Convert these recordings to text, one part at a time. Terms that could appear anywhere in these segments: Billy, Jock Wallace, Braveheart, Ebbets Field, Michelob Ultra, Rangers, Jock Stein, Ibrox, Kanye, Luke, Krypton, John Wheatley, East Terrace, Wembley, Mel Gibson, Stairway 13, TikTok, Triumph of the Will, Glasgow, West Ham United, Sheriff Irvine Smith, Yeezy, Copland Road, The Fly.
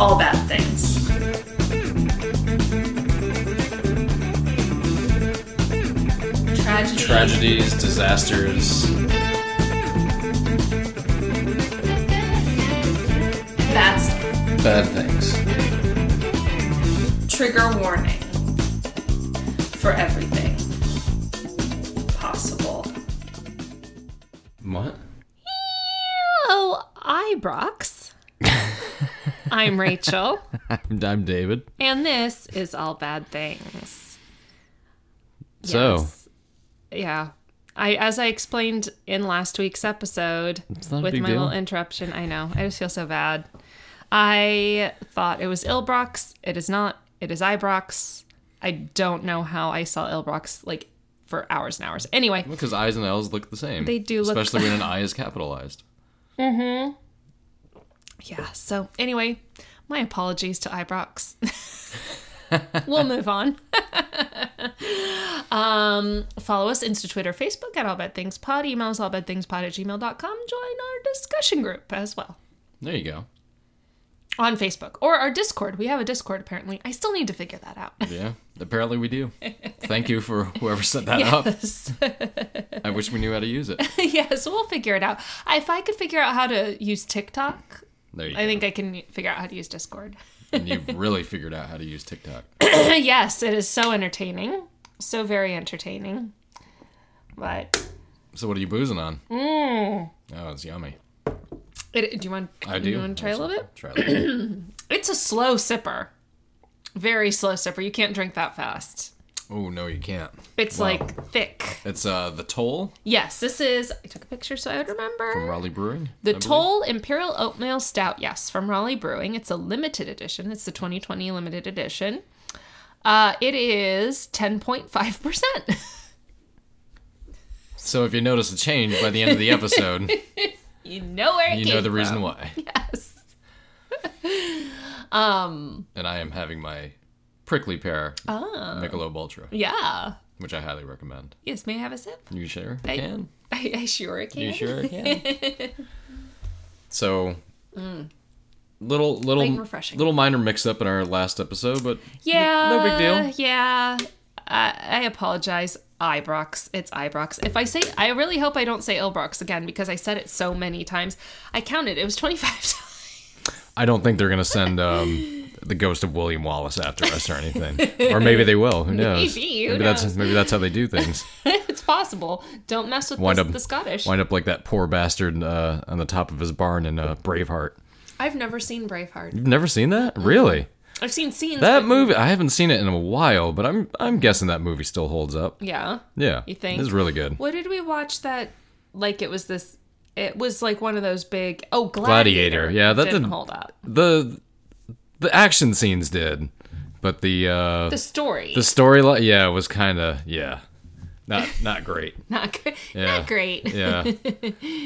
all bad things. Tragedies, disasters. That's bad things. Trigger warning for everything possible. What? Hello, Ibrox. I'm Rachel. I'm David. And this is All Bad Things. Yes. So. Yeah. As I explained in last week's episode with my little interruption, I know. I just feel so bad. I thought it was Ibrox. It is not. It is Ibrox. I don't know how I saw Ibrox like for hours and hours. Anyway. Because I's and L's look the same. They do look the same. Especially when an I is capitalized. Mm-hmm. Yeah. So anyway, my apologies to Ibrox. We'll move on. Follow us Insta, Twitter, Facebook at All Bad Things Pod. Email us allbadthingspod@gmail.com. Join our discussion group as well. There you go. On Facebook or our Discord. We have a Discord apparently. I still need to figure that out. Yeah, apparently we do. Thank you for whoever set that up. I wish we knew how to use it. Yes, we'll figure it out. If I could figure out how to use TikTok, I think I can figure out how to use Discord. And you've really figured out how to use TikTok. Yes, it is so entertaining. So very entertaining. But. So what are you boozing on? Oh, it's yummy. Do you want to try a little bit? Try a little bit. It's a slow sipper. Very slow sipper. You can't drink that fast. Oh, no, you can't. It's like thick. It's the Toll? Yes, this is... I took a picture so I would remember. From Raleigh Brewing? The Toll Imperial Oatmeal Stout. Yes, from Raleigh Brewing. It's a limited edition. It's the 2020 limited edition. It is 10.5%. So if you notice a change by the end of the episode... you know where it came from. You know the reason why. Yes. And I am having my... prickly pear Michelob Ultra. Yeah. Which I highly recommend. Yes, may I have a sip? You sure can. I sure can. You sure can. So, little minor mix-up in our last episode, but no big deal. Yeah, I apologize, Ibrox. It's Ibrox. I really hope I don't say Ibrox again because I said it so many times. I counted. It was 25 times. I don't think they're going to send... the ghost of William Wallace after us or anything. Or maybe they will. Who knows? Maybe that's how they do things. It's possible. Don't mess with the Scottish. Wind up like that poor bastard on the top of his barn in Braveheart. I've never seen Braveheart. You've never seen that? Really? I've seen scenes. That movie, I haven't seen it in a while, but I'm guessing that movie still holds up. Yeah? Yeah. You think? It's really good. What did we watch that, like it was this, it was like one of those big, Gladiator. Yeah, that didn't hold up. The action scenes did, but the storyline, yeah, was kind of not great, not great, yeah.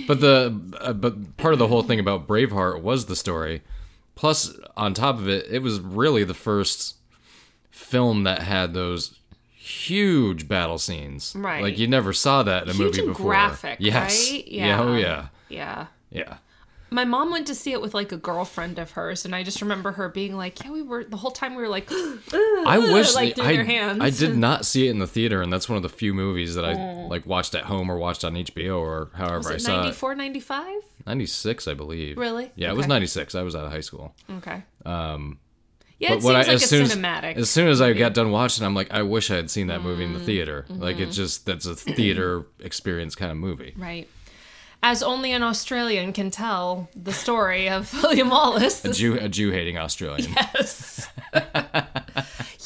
But but part of the whole thing about Braveheart was the story. Plus, on top of it, it was really the first film that had those huge battle scenes. Right, like you never saw that in a movie before. Huge and graphic, yes, right? Yeah. Oh yeah, yeah, yeah. My mom went to see it with like a girlfriend of hers, and I just remember her being like, "Yeah, the whole time we were like, I wish like through their hands." I did not see it in the theater, and that's one of the few movies that I like watched at home or watched on HBO or however was it I saw 94, it. 94, 95, 96, I believe. Really? Yeah, okay. It was 96. I was out of high school. Okay. Yeah, it seems like a cinematic. As soon as I got done watching, I'm like, I wish I had seen that movie in the theater. Mm-hmm. Like it's just that's a theater experience kind of movie, right? As only an Australian can tell the story of William Wallace. A Jew-hating Australian. Yes.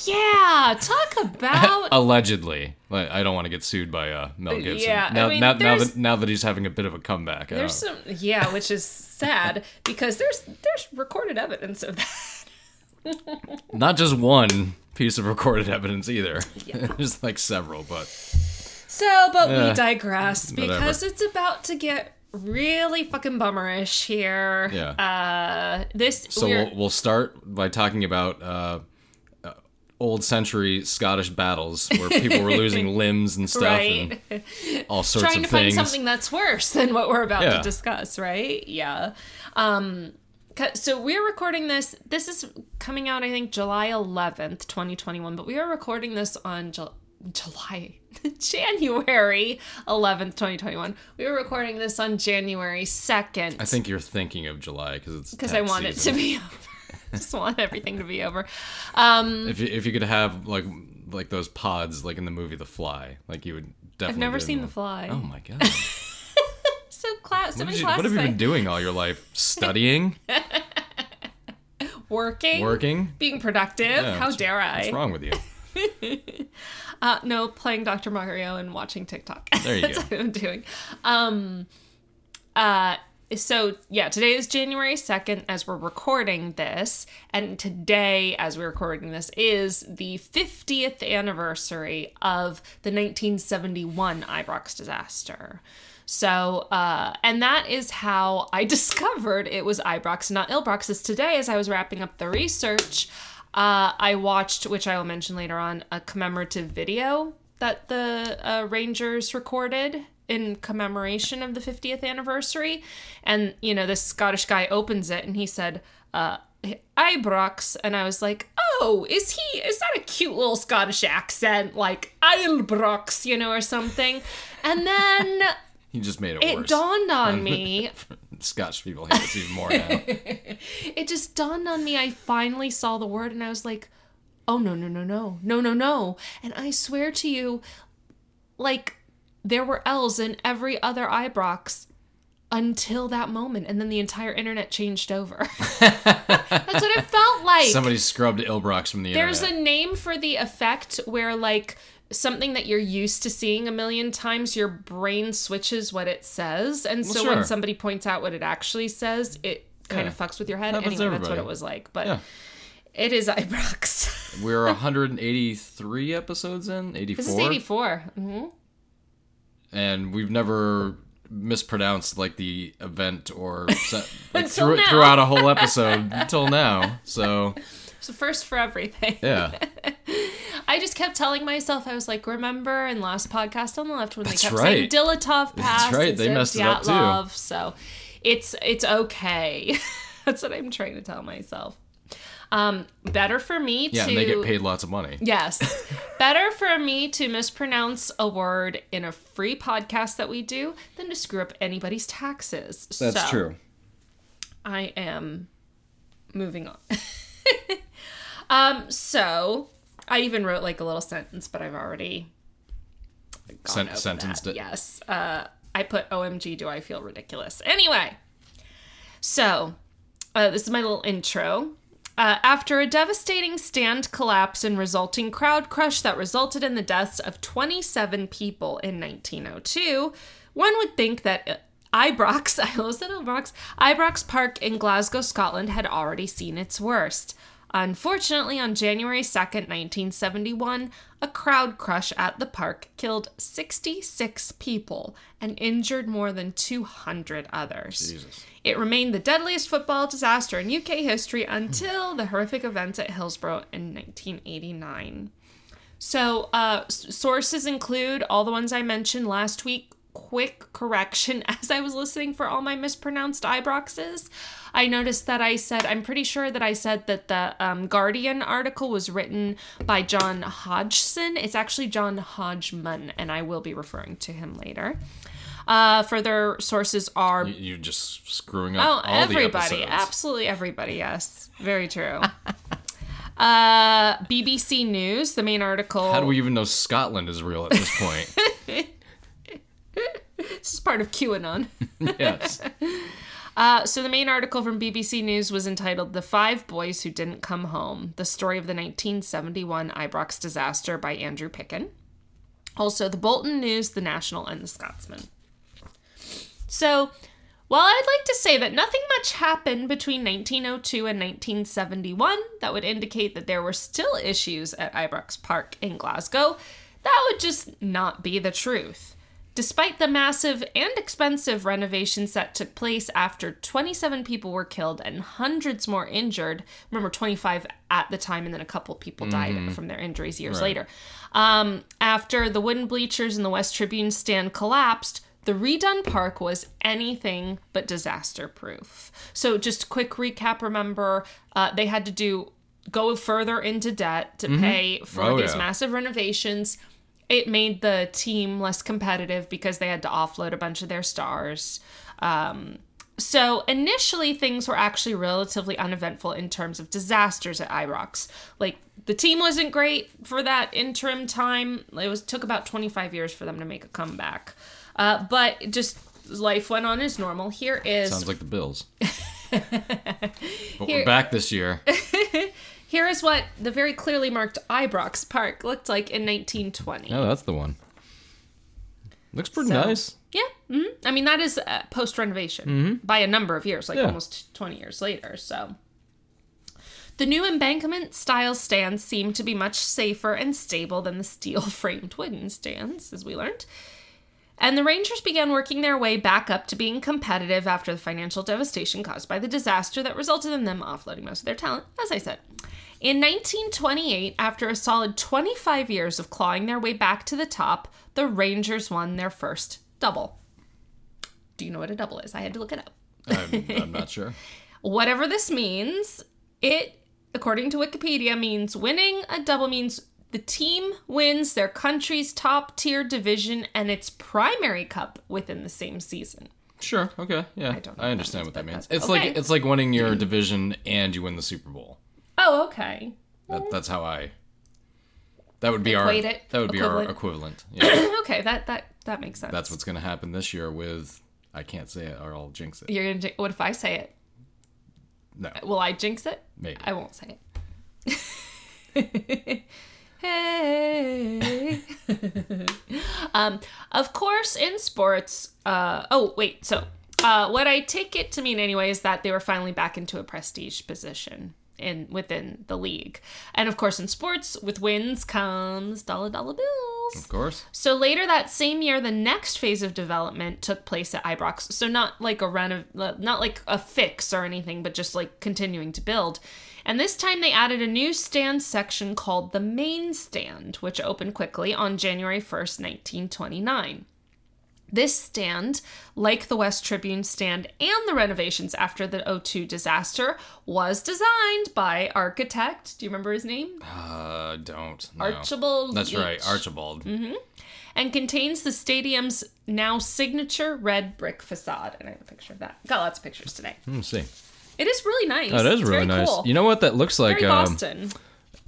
Yeah, talk about... Allegedly. Like, I don't want to get sued by Mel Gibson. Yeah, now that he's having a bit of a comeback. Which is sad, because there's recorded evidence of that. Not just one piece of recorded evidence either. Yeah. There's like several, but... we digress because it's about to get really fucking bummerish here. Yeah. We'll start by talking about old century Scottish battles where people were losing limbs and stuff, right? And all sorts of things. Trying to find something that's worse than what we're about to discuss, right? Yeah. So we're recording this. This is coming out, I think, July 11th, 2021. But we are recording this on January 11th, 2021. We were recording this on January 2nd. I think you're thinking of July because it's because I want season. It to be over. I just want everything to be over. If you could have like those pods like in the movie The Fly, like you would definitely. I've never seen The Fly. Oh my god. What have you been doing all your life? Studying? Working? Being productive? Yeah, how dare I? What's wrong with you? No, playing Dr. Mario and watching TikTok. There you That's go. What I'm doing. So, yeah, today is January 2nd as we're recording this. And today, as we're recording this, is the 50th anniversary of the 1971 Ibrox disaster. So, and that is how I discovered it was Ibrox, not Illbrox. As today, as I was wrapping up the research, I watched, which I will mention later on, a commemorative video that the Rangers recorded in commemoration of the 50th anniversary. And, you know, this Scottish guy opens it and he said, Ibrox. And I was like, oh, is that a cute little Scottish accent? Like, Illbrox, you know, or something. And then... He just made it worse. It dawned on me. Scotch people hate us even more now. It just dawned on me. I finally saw the word and I was like, oh, no. And I swear to you, like, there were L's in every other Ibrox until that moment. And then the entire internet changed over. That's what it felt like. Somebody scrubbed Illbrox from the internet. There's a name for the effect where, like... something that you're used to seeing a million times, your brain switches what it says. And well, so sure. When somebody points out what it actually says, it kind of fucks with your head. Anyway, that's what it was like. But It is Ibrox. We're 183 episodes in, 84. This is 84. Mm-hmm. And we've never mispronounced like the event or throughout a whole episode until now. So... the first for everything. Yeah. I just kept telling myself, I was like, remember in Last Podcast on the Left when they kept saying Dyatlov Pass. That's right. They messed it up too. So it's okay. That's what I'm trying to tell myself. Better for me to... Yeah, and they get paid lots of money. Yes. Better for me to mispronounce a word in a free podcast that we do than to screw up anybody's taxes. That's true. I am moving on. So I even wrote like a little sentence, but I've already gone sentenced that. It. Yes. I put OMG, do I feel ridiculous? Anyway. So, this is my little intro. After a devastating stand collapse and resulting crowd crush that resulted in the deaths of 27 people in 1902, one would think that Ibrox Park in Glasgow, Scotland had already seen its worst. Unfortunately, on January 2nd, 1971, a crowd crush at the park killed 66 people and injured more than 200 others. Jesus. It remained the deadliest football disaster in UK history until the horrific events at Hillsborough in 1989. So, sources include all the ones I mentioned last week. Quick correction, as I was listening for all my mispronounced Ibroxes, I noticed that I'm pretty sure that I said that the Guardian article was written by John Hodgson. It's actually John Hodgman, and I will be referring to him later. Further sources are... You're just screwing up all everybody, the episodes. Absolutely everybody, yes. Very true. BBC News, the main article... How do we even know Scotland is real at this point? This is part of QAnon. Yes. So the main article from BBC News was entitled "The Five Boys Who Didn't Come Home: The Story of the 1971 Ibrox Disaster" by Andrew Picken. Also, the Bolton News, the National, and the Scotsman. So, while I'd like to say that nothing much happened between 1902 and 1971 that would indicate that there were still issues at Ibrox Park in Glasgow, that would just not be the truth. Despite the massive and expensive renovations that took place after 27 people were killed and hundreds more injured, remember 25 at the time and then a couple people died from their injuries years later. After the wooden bleachers in the West Tribune stand collapsed, The redone park was anything but disaster-proof. So just quick recap, remember, they had to go further into debt to pay for these massive renovations. It made the team less competitive because they had to offload a bunch of their stars. So initially, things were actually relatively uneventful in terms of disasters at Ibrox. Like, the team wasn't great for that interim time. It took about 25 years for them to make a comeback. But just life went on as normal. Here is... Sounds like the Bills. But we're back this year. Here is what the very clearly marked Ibrox Park looked like in 1920. Oh, that's the one. Looks pretty nice. Yeah. Mm-hmm. I mean, that is post-renovation by a number of years, almost 20 years later, so... The new embankment-style stands seemed to be much safer and stable than the steel-framed wooden stands, as we learned. And the Rangers began working their way back up to being competitive after the financial devastation caused by the disaster that resulted in them offloading most of their talent, as I said. In 1928, after a solid 25 years of clawing their way back to the top, the Rangers won their first double. Do you know what a double is? I had to look it up. I'm not sure. Whatever this means, it, according to Wikipedia, means winning a double means the team wins their country's top-tier division and its primary cup within the same season. Sure. Okay. Yeah. I understand what that means. It's like winning your division and you win the Super Bowl. Oh, okay. That's how I. That would be our equivalent. Yeah. Okay. That makes sense. That's what's going to happen this year. With I can't say it or I'll jinx it. You're gonna. What if I say it? No. Will I jinx it? Maybe. I won't say it. Hey. Of course, in sports. So what I take it to mean anyway is that they were finally back into a prestige position within the league, and of course, in sports, with wins comes dollar bills. Of course. So later that same year, the next phase of development took place at Ibrox. So not like a fix or anything, but just like continuing to build. And this time they added a new stand section called the Main Stand, which opened quickly on January 1st, 1929. This stand, like the West Tribune stand and the renovations after the 2002 disaster, was designed by architect, do you remember his name? Don't. No. Archibald. That's right, Archibald. Mm-hmm. And contains the stadium's now signature red brick facade. And I have a picture of that. Got lots of pictures today. Let me see. It is really nice. Oh, it is really nice. Cool. You know what that looks like? Very Boston.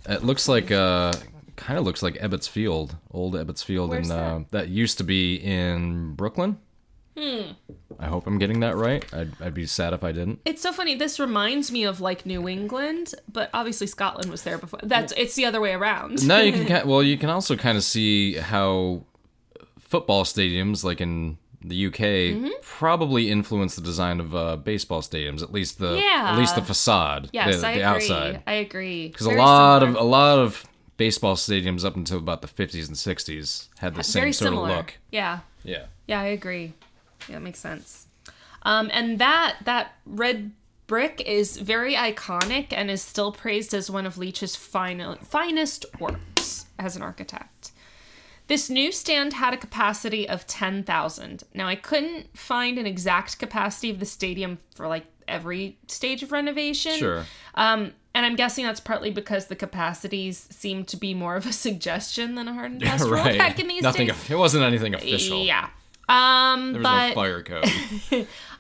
It looks like, kind of looks like Ebbets Field, old Ebbets Field. Where's that used to be in Brooklyn. I hope I'm getting that right. I'd be sad if I didn't. It's so funny. This reminds me of like New England, but obviously Scotland was there before. It's the other way around. Now you can you can also kind of see how football stadiums, like in the UK, probably influenced the design of baseball stadiums, at least the facade. Yes, I agree. Outside. I agree. Because a lot of baseball stadiums up until about the 50s and 60s had the same sort of look. Yeah. Yeah. Yeah, I agree. Yeah, it makes sense. And that red brick is very iconic and is still praised as one of Leach's finest works as an architect. This new stand had a capacity of 10,000. Now, I couldn't find an exact capacity of the stadium for like every stage of renovation. Sure. And I'm guessing that's partly because the capacities seem to be more of a suggestion than a hard and fast rule back in these days. It wasn't anything official. Yeah. There was no fire code.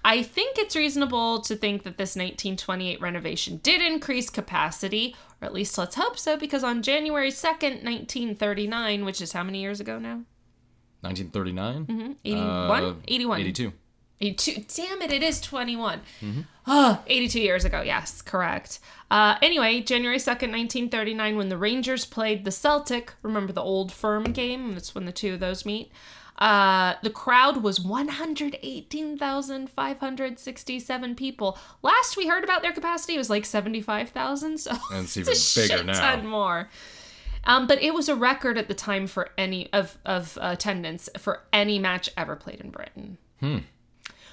I think it's reasonable to think that this 1928 renovation did increase capacity, or at least let's hope so, because on January 2nd, 1939, which is how many years ago now? 1939? Mm-hmm. 81. 82. 82. Damn it is 21. Mm-hmm. 82 years ago. Yes, correct. Anyway, January 2nd, 1939, when the Rangers played the Celtic, remember the Old Firm game? That's when the two of those meet. The crowd was 118,567 people. Last we heard about their capacity was like 75,000, so it's a bigger shit ton more. But it was a record at the time for any of attendance for any match ever played in Britain.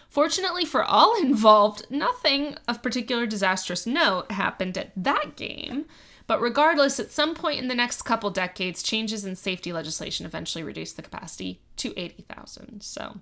Fortunately for all involved, nothing of particular disastrous note happened at that game. But regardless, at some point in the next couple decades, changes in safety legislation eventually reduced the capacity to 80,000. So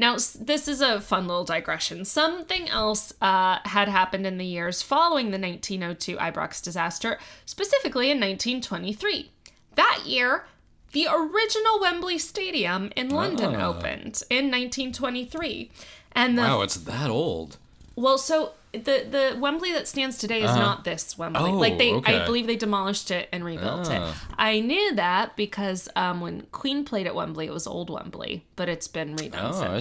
Now, this is a fun little digression. Something else had happened in the years following the 1902 Ibrox disaster, specifically in 1923. That year, the original Wembley Stadium in London opened in 1923. And wow, it's that old. Well, so the Wembley that stands today is not this Wembley. Oh, like they, okay. I believe they demolished it and rebuilt it. I knew that because when Queen played at Wembley, it was old Wembley, but it's been redone since. Oh,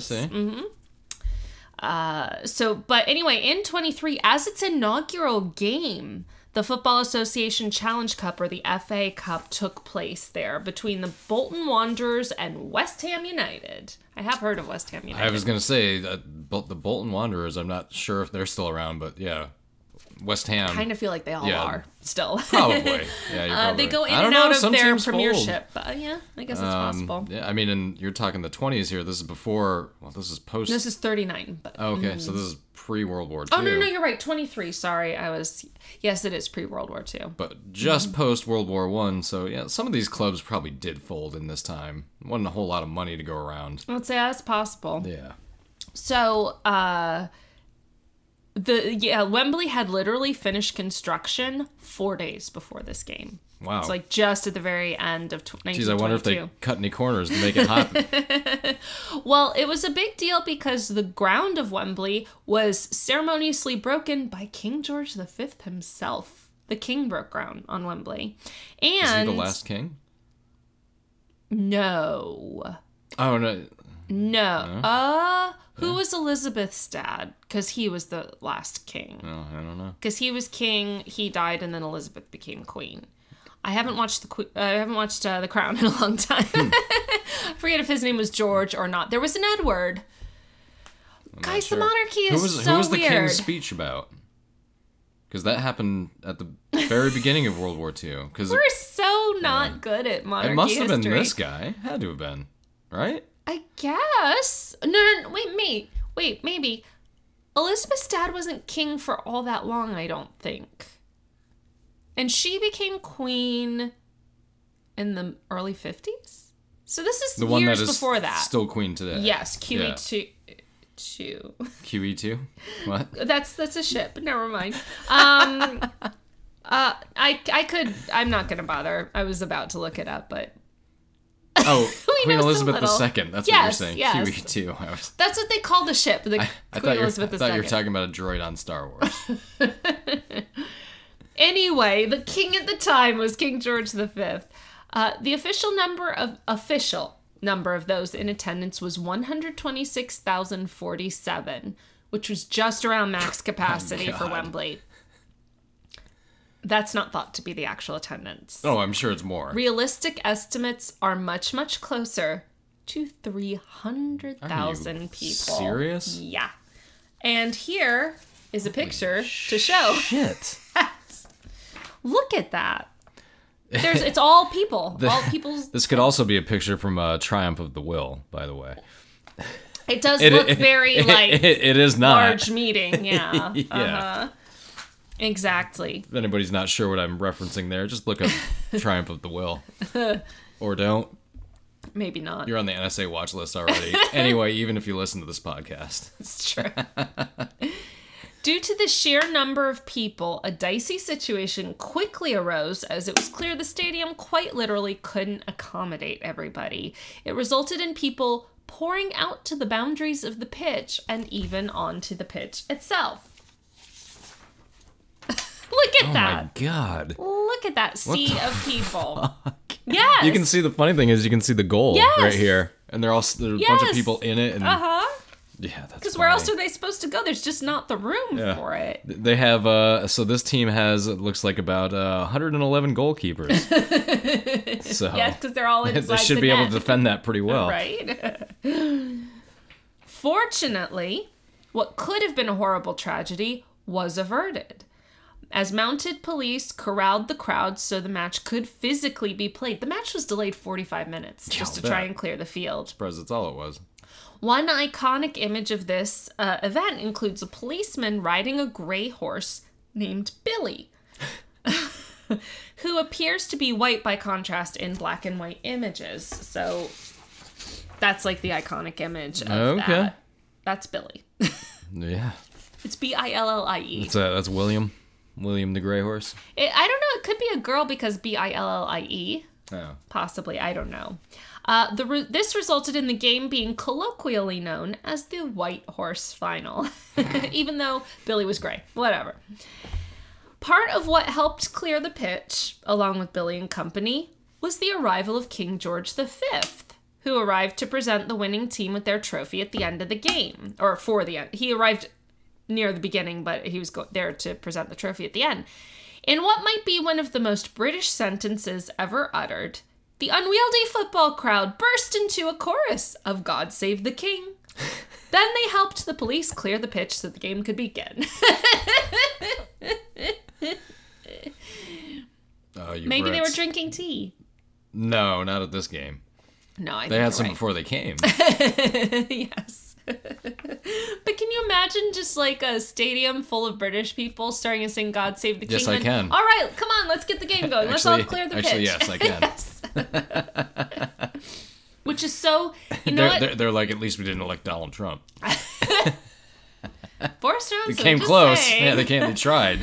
I see. Mm-hmm. But anyway, in 23, as its inaugural game, the Football Association Challenge Cup, or the FA Cup, took place there between the Bolton Wanderers and West Ham United. I have heard of West Ham United. I was going to say, the Bolton Wanderers, I'm not sure if they're still around, but yeah, West Ham. I kind of feel like they all are still. Probably. Yeah, you're probably. They go in and out of their premiership. Yeah, I guess it's possible. Yeah, I mean, and you're talking the 20s here. This is before, well, this is post. This is 39. But, okay, so this is pre-World War II. Oh, no, you're right. 23, sorry. Yes, it is pre-World War II. But just post-World War I, so yeah, some of these clubs probably did fold in this time. It wasn't a whole lot of money to go around. I'd say that's possible. Yeah. So, Wembley had literally finished construction 4 days before this game. Wow. It's like just at the very end of 1922. Geez, I wonder if they cut any corners to make it happen. Well, it was a big deal because the ground of Wembley was ceremoniously broken by King George V himself. The king broke ground on Wembley. And is he the last king? No. Oh, no. No. Who was Elizabeth's dad? Because he was the last king. Oh, I don't know. Because he was king, he died, and then Elizabeth became queen. I haven't watched The Crown in a long time. I forget if his name was George or not. There was an Edward. Guys, sure. The monarchy is so weird. Who was the king's speech about? Because that happened at the very beginning of World War II. We're so not good at monarchy history. It must have been this guy. Had to have been, right? I guess. No, wait, maybe. Elizabeth's dad wasn't king for all that long, I don't think. And she became queen in the early 50s? So this is years before that. Still queen today. Yes, QE2. Yeah. QE2? What? That's a ship. Never mind. I'm not going to bother. I was about to look it up, but... Oh, Queen Elizabeth II. That's what you're saying. Yes. QE2. That's what they call the ship. I thought you were talking about a droid on Star Wars. Anyway, the king at the time was King George V. The official number of those in attendance was 126,047, which was just around max capacity for Wembley. That's not thought to be the actual attendance. Oh, I'm sure it's more. Realistic estimates are much, much closer to 300,000 people. Serious? Yeah. And here is a picture to show. Shit. Look at that. It's all people. This could also be a picture from Triumph of the Will, by the way. It does large meeting, yeah. Yeah. Uh-huh. Exactly. If anybody's not sure what I'm referencing there, just look up Triumph of the Will. Or don't. Maybe not. You're on the NSA watch list already. Anyway, even if you listen to this podcast. It's true. Due to the sheer number of people, a dicey situation quickly arose as it was clear the stadium quite literally couldn't accommodate everybody. It resulted in people pouring out to the boundaries of the pitch and even onto the pitch itself. Look at that. Oh, my God. Look at that sea of people. Fuck? Yes. You can see the funny thing is you can see the goal right here. And there's a bunch of people in it. And yeah, that's because where else are they supposed to go? There's just not the room for it. They have, so this team has, it looks like about 111 goalkeepers. So yes, because they're all inside the net. They should be able to defend that pretty well. Right? Fortunately, what could have been a horrible tragedy was averted, as mounted police corralled the crowd so the match could physically be played. The match was delayed 45 minutes just to try and clear the field. I'm surprised that's all it was. One iconic image of this event includes a policeman riding a gray horse named Billy, who appears to be white by contrast in black and white images. So That's like the iconic image of that. That's Billy. Yeah. It's Billie. That's William. William the Grey Horse. I don't know. It could be a girl because Billie. Oh. Possibly. I don't know. This resulted in the game being colloquially known as the White Horse Final, even though Billy was gray. Whatever. Part of what helped clear the pitch, along with Billy and company, was the arrival of King George V, who arrived to present the winning team with their trophy at the end of the game. Or for the end. He arrived near the beginning, but he was there to present the trophy at the end. In what might be one of the most British sentences ever uttered, the unwieldy football crowd burst into a chorus of God Save the King. Then they helped the police clear the pitch so the game could begin. Maybe Brits. They were drinking tea. No, not at this game. No, I think they had some before they came. Yes. But can you imagine just like a stadium full of British people starting to sing God Save the King? Yes, I can. All right, come on, let's get the game going. Let's all clear the pitch. Yes, I can. Yes. Which is so, you know what? They're like, at least we didn't elect Donald Trump. 4 rounds. They came close. Saying. Yeah, they tried.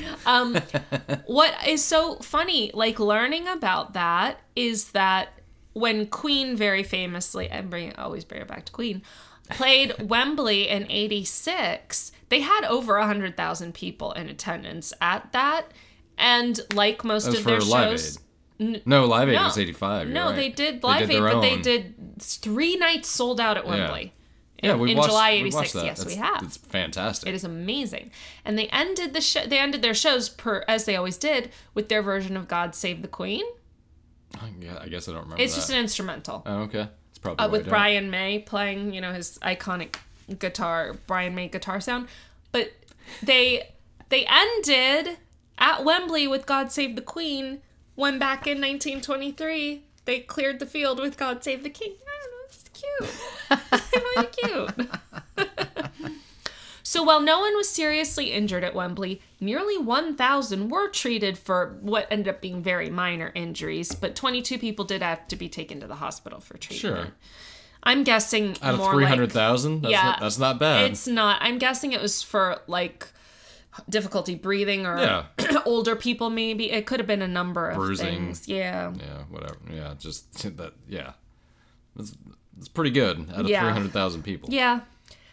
What is so funny, like learning about that, is that when Queen very famously, always bring it back to Queen, played Wembley in 86, they had over 100,000 people in attendance at that. And like most of their shows... Live Aid was 85. No, right. They did Live Aid, but they did 3 nights sold out at Wembley. Yeah, in July 86. Yes, we have. It's fantastic. It is amazing. And they ended they ended their shows, as they always did, with their version of God Save the Queen. Yeah, I guess I don't remember. It's just an instrumental. Oh, okay. It's probably with Brian May playing, his iconic Brian May guitar sound. But they ended at Wembley with God Save the Queen. When back in 1923, they cleared the field with God Save the King. I don't know, it's cute. Really cute. So while no one was seriously injured at Wembley, nearly 1,000 were treated for what ended up being very minor injuries, but 22 people did have to be taken to the hospital for treatment. Sure. I'm guessing out of 300,000? Like, that's not bad. It's not. I'm guessing it was for, like... difficulty breathing or older people maybe. It could have been a number of things. Yeah. Yeah, whatever. Yeah, just that, yeah. It's pretty good out of 300,000 people. Yeah.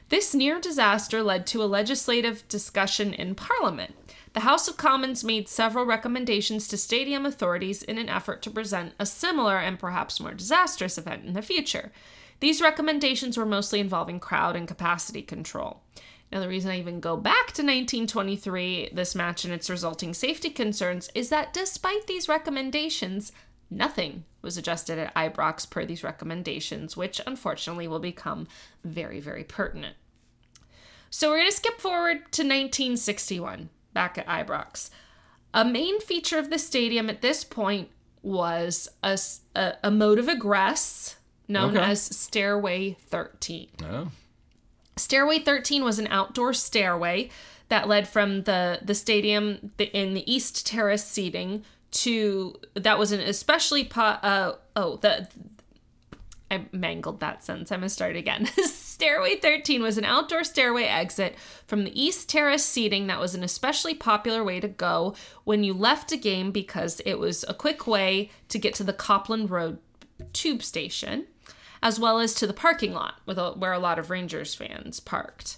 This near disaster led to a legislative discussion in Parliament. The House of Commons made several recommendations to stadium authorities in an effort to present a similar and perhaps more disastrous event in the future. These recommendations were mostly involving crowd and capacity control. Now, the reason I even go back to 1923, this match and its resulting safety concerns, is that despite these recommendations, nothing was adjusted at Ibrox per these recommendations, which unfortunately will become very, very pertinent. So we're going to skip forward to 1961, back at Ibrox. A main feature of the stadium at this point was a mode of egress known as Stairway 13. Oh. Stairway 13 was an outdoor stairway that led from the stadium in the East Terrace seating to that was an especially I mangled that sentence. I'm gonna start again. Stairway 13 was an outdoor stairway exit from the East Terrace seating that was an especially popular way to go when you left a game because it was a quick way to get to the Copland Road tube station, as well as to the parking lot where a lot of Rangers fans parked.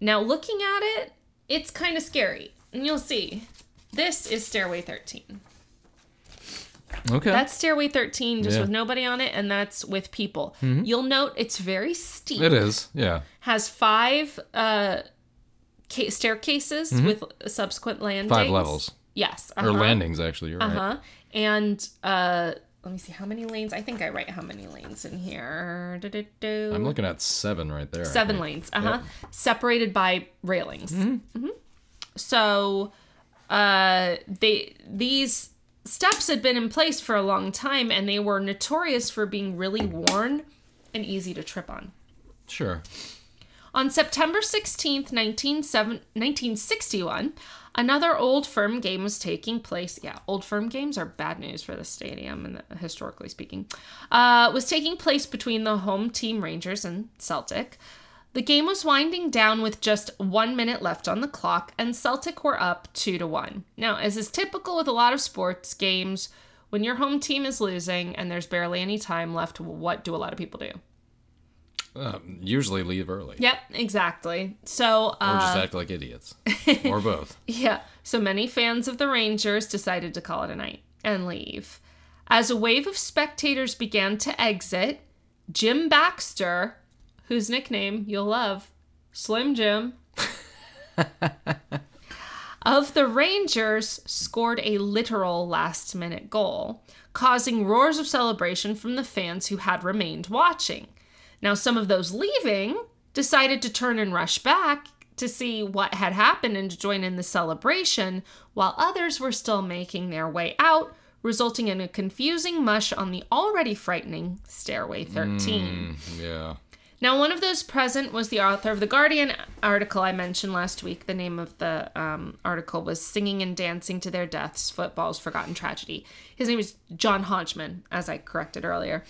Now, looking at it, it's kind of scary. And you'll see. This is Stairway 13. Okay. That's Stairway 13, just with nobody on it, and that's with people. Mm-hmm. You'll note it's very steep. It is, yeah. Has 5 staircases with subsequent landings. 5 levels. Yes. Uh-huh. Or landings, actually. You're right. And... let me see how many lanes. I think I write how many lanes in here. I'm looking at 7 right there. 7 lanes. Yep. Separated by railings. Mm-hmm. Mm-hmm. So these steps had been in place for a long time, and they were notorious for being really worn and easy to trip on. Sure. On September 16th, 1961, another Old Firm game was taking place. Yeah, Old Firm games are bad news for the stadium, and historically speaking, was taking place between the home team Rangers and Celtic. The game was winding down with just 1 minute left on the clock, and Celtic were up 2-1. Now, as is typical with a lot of sports games, when your home team is losing and there's barely any time left, what do a lot of people do? Usually leave early. Yep, exactly. So or just act like idiots. Or both. Yeah. So many fans of the Rangers decided to call it a night and leave. As a wave of spectators began to exit, Jim Baxter, whose nickname you'll love, Slim Jim, of the Rangers, scored a literal last-minute goal, causing roars of celebration from the fans who had remained watching. Now, some of those leaving decided to turn and rush back to see what had happened and to join in the celebration, while others were still making their way out, resulting in a confusing mush on the already frightening Stairway 13. Yeah. Now, one of those present was the author of the Guardian article I mentioned last week. The name of the article was Singing and Dancing to Their Deaths, Football's Forgotten Tragedy. His name is John Hodgman, as I corrected earlier.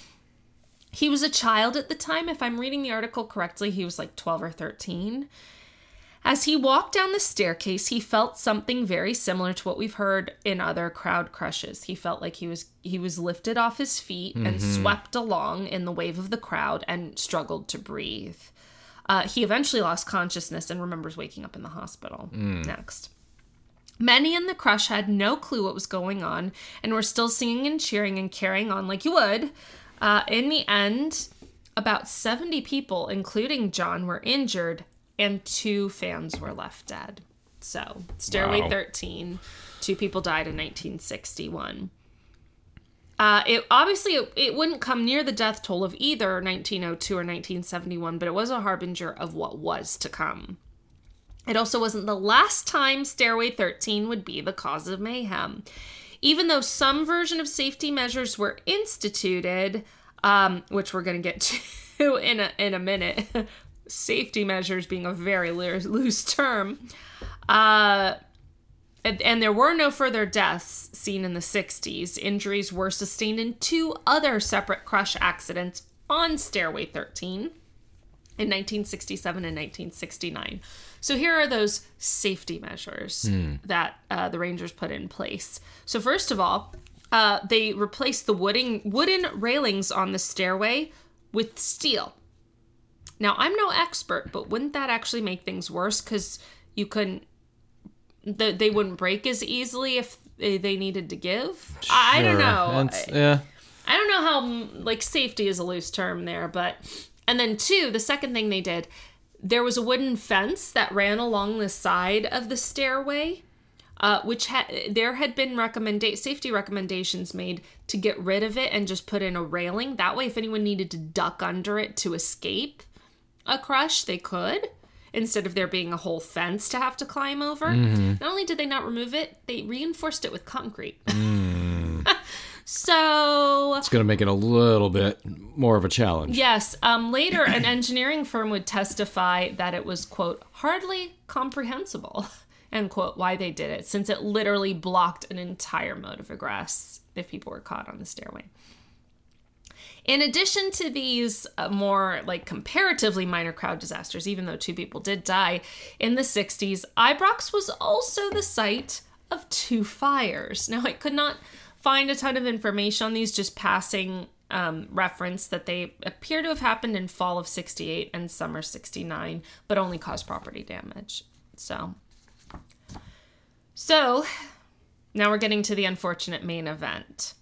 He was a child at the time. If I'm reading the article correctly, he was like 12 or 13. As he walked down the staircase, he felt something very similar to what we've heard in other crowd crushes. He felt like he was lifted off his feet and swept along in the wave of the crowd and struggled to breathe. He eventually lost consciousness and remembers waking up in the hospital next. Many in the crush had no clue what was going on and were still singing and cheering and carrying on like you would. In the end, about 70 people, including John, were injured, and 2 fans were left dead. So, Stairway 13, 2 people died in 1961. It wouldn't come near the death toll of either 1902 or 1971, but it was a harbinger of what was to come. It also wasn't the last time Stairway 13 would be the cause of mayhem. Even though some version of safety measures were instituted, which we're going to get to in a minute, safety measures being a very loose term, and there were no further deaths seen in the 60s, injuries were sustained in 2 other separate crush accidents on Stairway 13 in 1967 and 1969. So here are those safety measures that the Rangers put in place. So first of all, they replaced the wooden railings on the stairway with steel. Now, I'm no expert, but wouldn't that actually make things worse? Because they wouldn't break as easily if they needed to give? Sure. I don't know. I don't know how, safety is a loose term there. But, and then 2, the second thing they did, there was a wooden fence that ran along the side of the stairway, there had been safety recommendations made to get rid of it and just put in a railing. That way, if anyone needed to duck under it to escape a crush, they could, instead of there being a whole fence to have to climb over. Mm-hmm. Not only did they not remove it, they reinforced it with concrete. So it's going to make it a little bit more of a challenge. Yes. Later, an engineering firm would testify that it was, quote, hardly comprehensible, end quote, why they did it, since it literally blocked an entire mode of egress if people were caught on the stairway. In addition to these more comparatively minor crowd disasters, even though 2 people did die in the 60s, Ibrox was also the site of 2 fires. Now, I could not find a ton of information on these, just passing reference that they appear to have happened in fall of 68 and summer 69, but only caused property damage. So now we're getting to the unfortunate main event.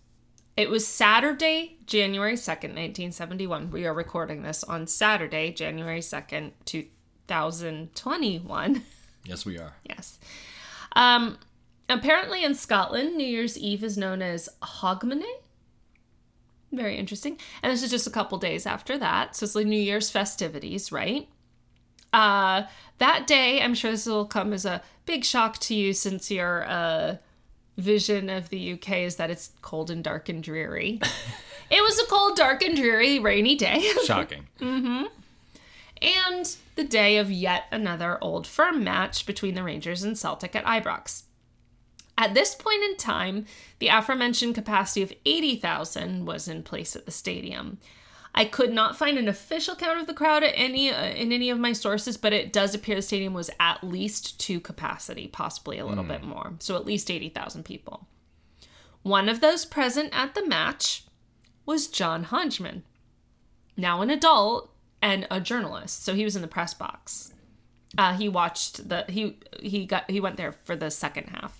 It was Saturday, January 2nd, 1971. We are recording this on Saturday, January 2nd, 2021. Yes, we are. Yes. Apparently in Scotland, New Year's Eve is known as Hogmanay. Very interesting. And this is just a couple days after that. So it's like New Year's festivities, right? That day, I'm sure this will come as a big shock to you, since your vision of the UK is that it's cold and dark and dreary. It was a cold, dark and dreary, rainy day. Shocking. Mm-hmm. and the day of yet another Old Firm match between the Rangers and Celtic at Ibrox. At this point in time, the aforementioned capacity of 80,000 was in place at the stadium. I could not find an official count of the crowd at in any of my sources, but it does appear the stadium was at least to capacity, possibly a little bit more. So at least 80,000 people. One of those present at the match was John Hodgman, now an adult and a journalist. So he was in the press box. He watched he went there for the second half.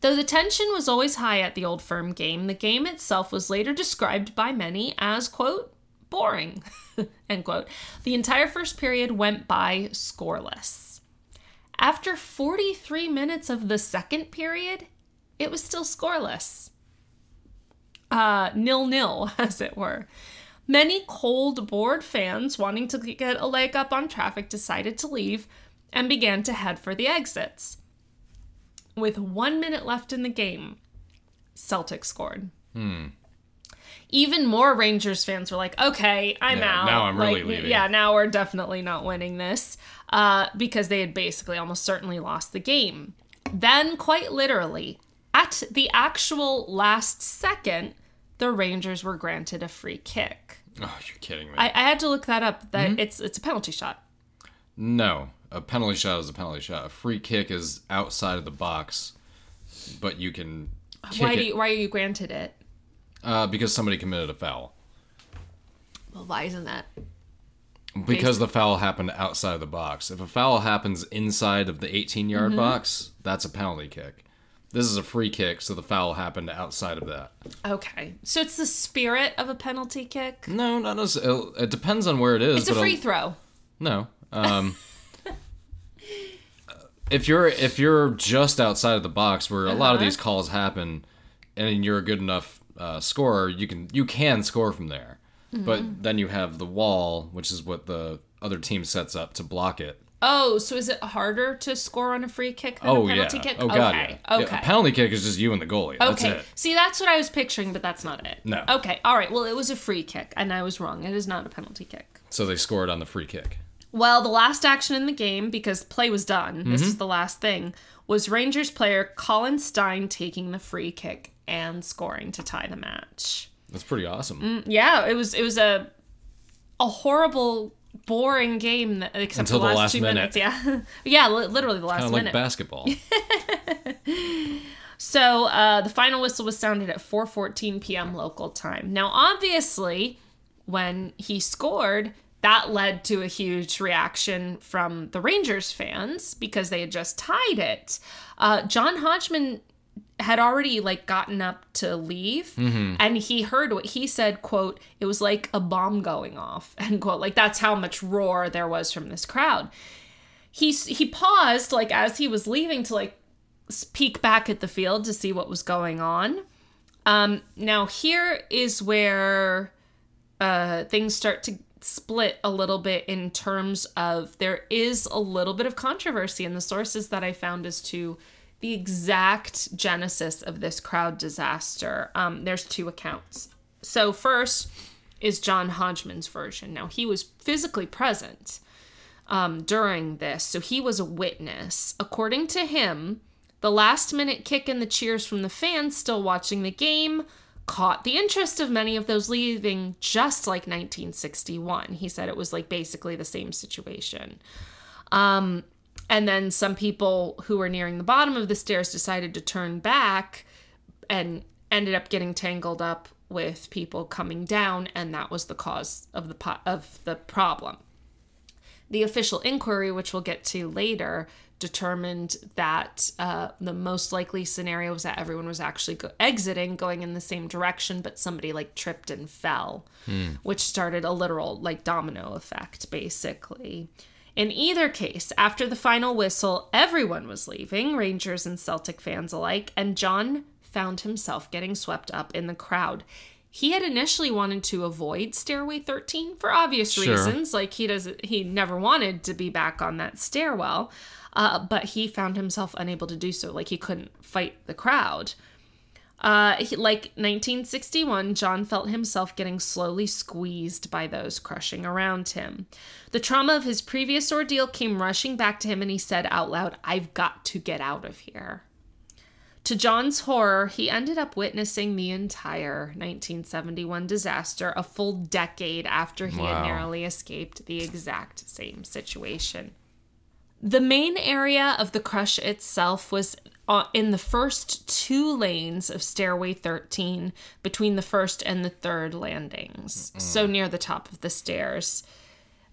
Though the tension was always high at the Old Firm game, the game itself was later described by many as, quote, boring, end quote. The entire first period went by scoreless. After 43 minutes of the second period, it was still scoreless. Nil-nil, as it were. Many cold, bored fans wanting to get a leg up on traffic decided to leave and began to head for the exits. With 1 minute left in the game, Celtic scored. Even more Rangers fans were like, okay, I'm out. Now I'm really leaving. Yeah, now we're definitely not winning this because they had basically almost certainly lost the game. Then, quite literally, at the actual last second, the Rangers were granted a free kick. Oh, you're kidding me. I had to look that up. That it's a penalty shot. No. A penalty shot is a penalty shot. A free kick is outside of the box, but you can kick it. Why are you granted it? Because somebody committed a foul. Well, why isn't that? Because the foul happened outside of the box. If a foul happens inside of the 18-yard box, that's a penalty kick. This is a free kick, so the foul happened outside of that. Okay. So it's the spirit of a penalty kick? No, not necessarily. It depends on where it is. It's a free throw. No. If you're just outside of the box where a lot of these calls happen, and you're a good enough scorer, you can score from there. Mm-hmm. But then you have the wall, which is what the other team sets up to block it. Oh, so is it harder to score on a free kick than a penalty kick? Oh, God, okay. Yeah, a penalty kick is just you and the goalie. Okay. That's it. See, that's what I was picturing, but that's not it. No. Okay, all right. Well, it was a free kick, and I was wrong. It is not a penalty kick. So they scored on the free kick. Well, the last action in the game, because play was done, this is the last thing, was Rangers player Colin Stein taking the free kick and scoring to tie the match. That's pretty awesome. Yeah, it was a horrible, boring game except until for the last 2 minutes. Yeah, yeah, literally the last minute. Kind of like basketball. So the final whistle was sounded at 4:14 p.m. local time. Now, obviously, when he scored, that led to a huge reaction from the Rangers fans because they had just tied it. John Hodgman had already gotten up to leave, and he heard what he said, quote, it was like a bomb going off, end quote. That's how much roar there was from this crowd. He paused as he was leaving to peek back at the field to see what was going on. Now here is where things start to split a little bit in terms of there is a little bit of controversy in the sources that I found as to the exact genesis of this crowd disaster. There's two accounts. So first is John Hodgman's version. Now he was physically present during this, so he was a witness. According to him, the last minute kick and the cheers from the fans still watching the game caught the interest of many of those leaving, just like 1961. He said it was basically the same situation. And then some people who were nearing the bottom of the stairs decided to turn back and ended up getting tangled up with people coming down, and that was the cause of the problem. The official inquiry, which we'll get to later, determined that the most likely scenario was that everyone was actually exiting, going in the same direction, but somebody tripped and fell, which started a literal domino effect, basically. In either case, after the final whistle, everyone was leaving, Rangers and Celtic fans alike, and John found himself getting swept up in the crowd. He had initially wanted to avoid Stairway 13 for obvious reasons, he never wanted to be back on that stairwell. But he found himself unable to do so. He couldn't fight the crowd. Like 1961, John felt himself getting slowly squeezed by those crushing around him. The trauma of his previous ordeal came rushing back to him, and he said out loud, "I've got to get out of here." To John's horror, he ended up witnessing the entire 1971 disaster a full decade after he had narrowly escaped the exact same situation. The main area of the crush itself was in the first two lanes of Stairway 13 between the first and the third landings, so near the top of the stairs.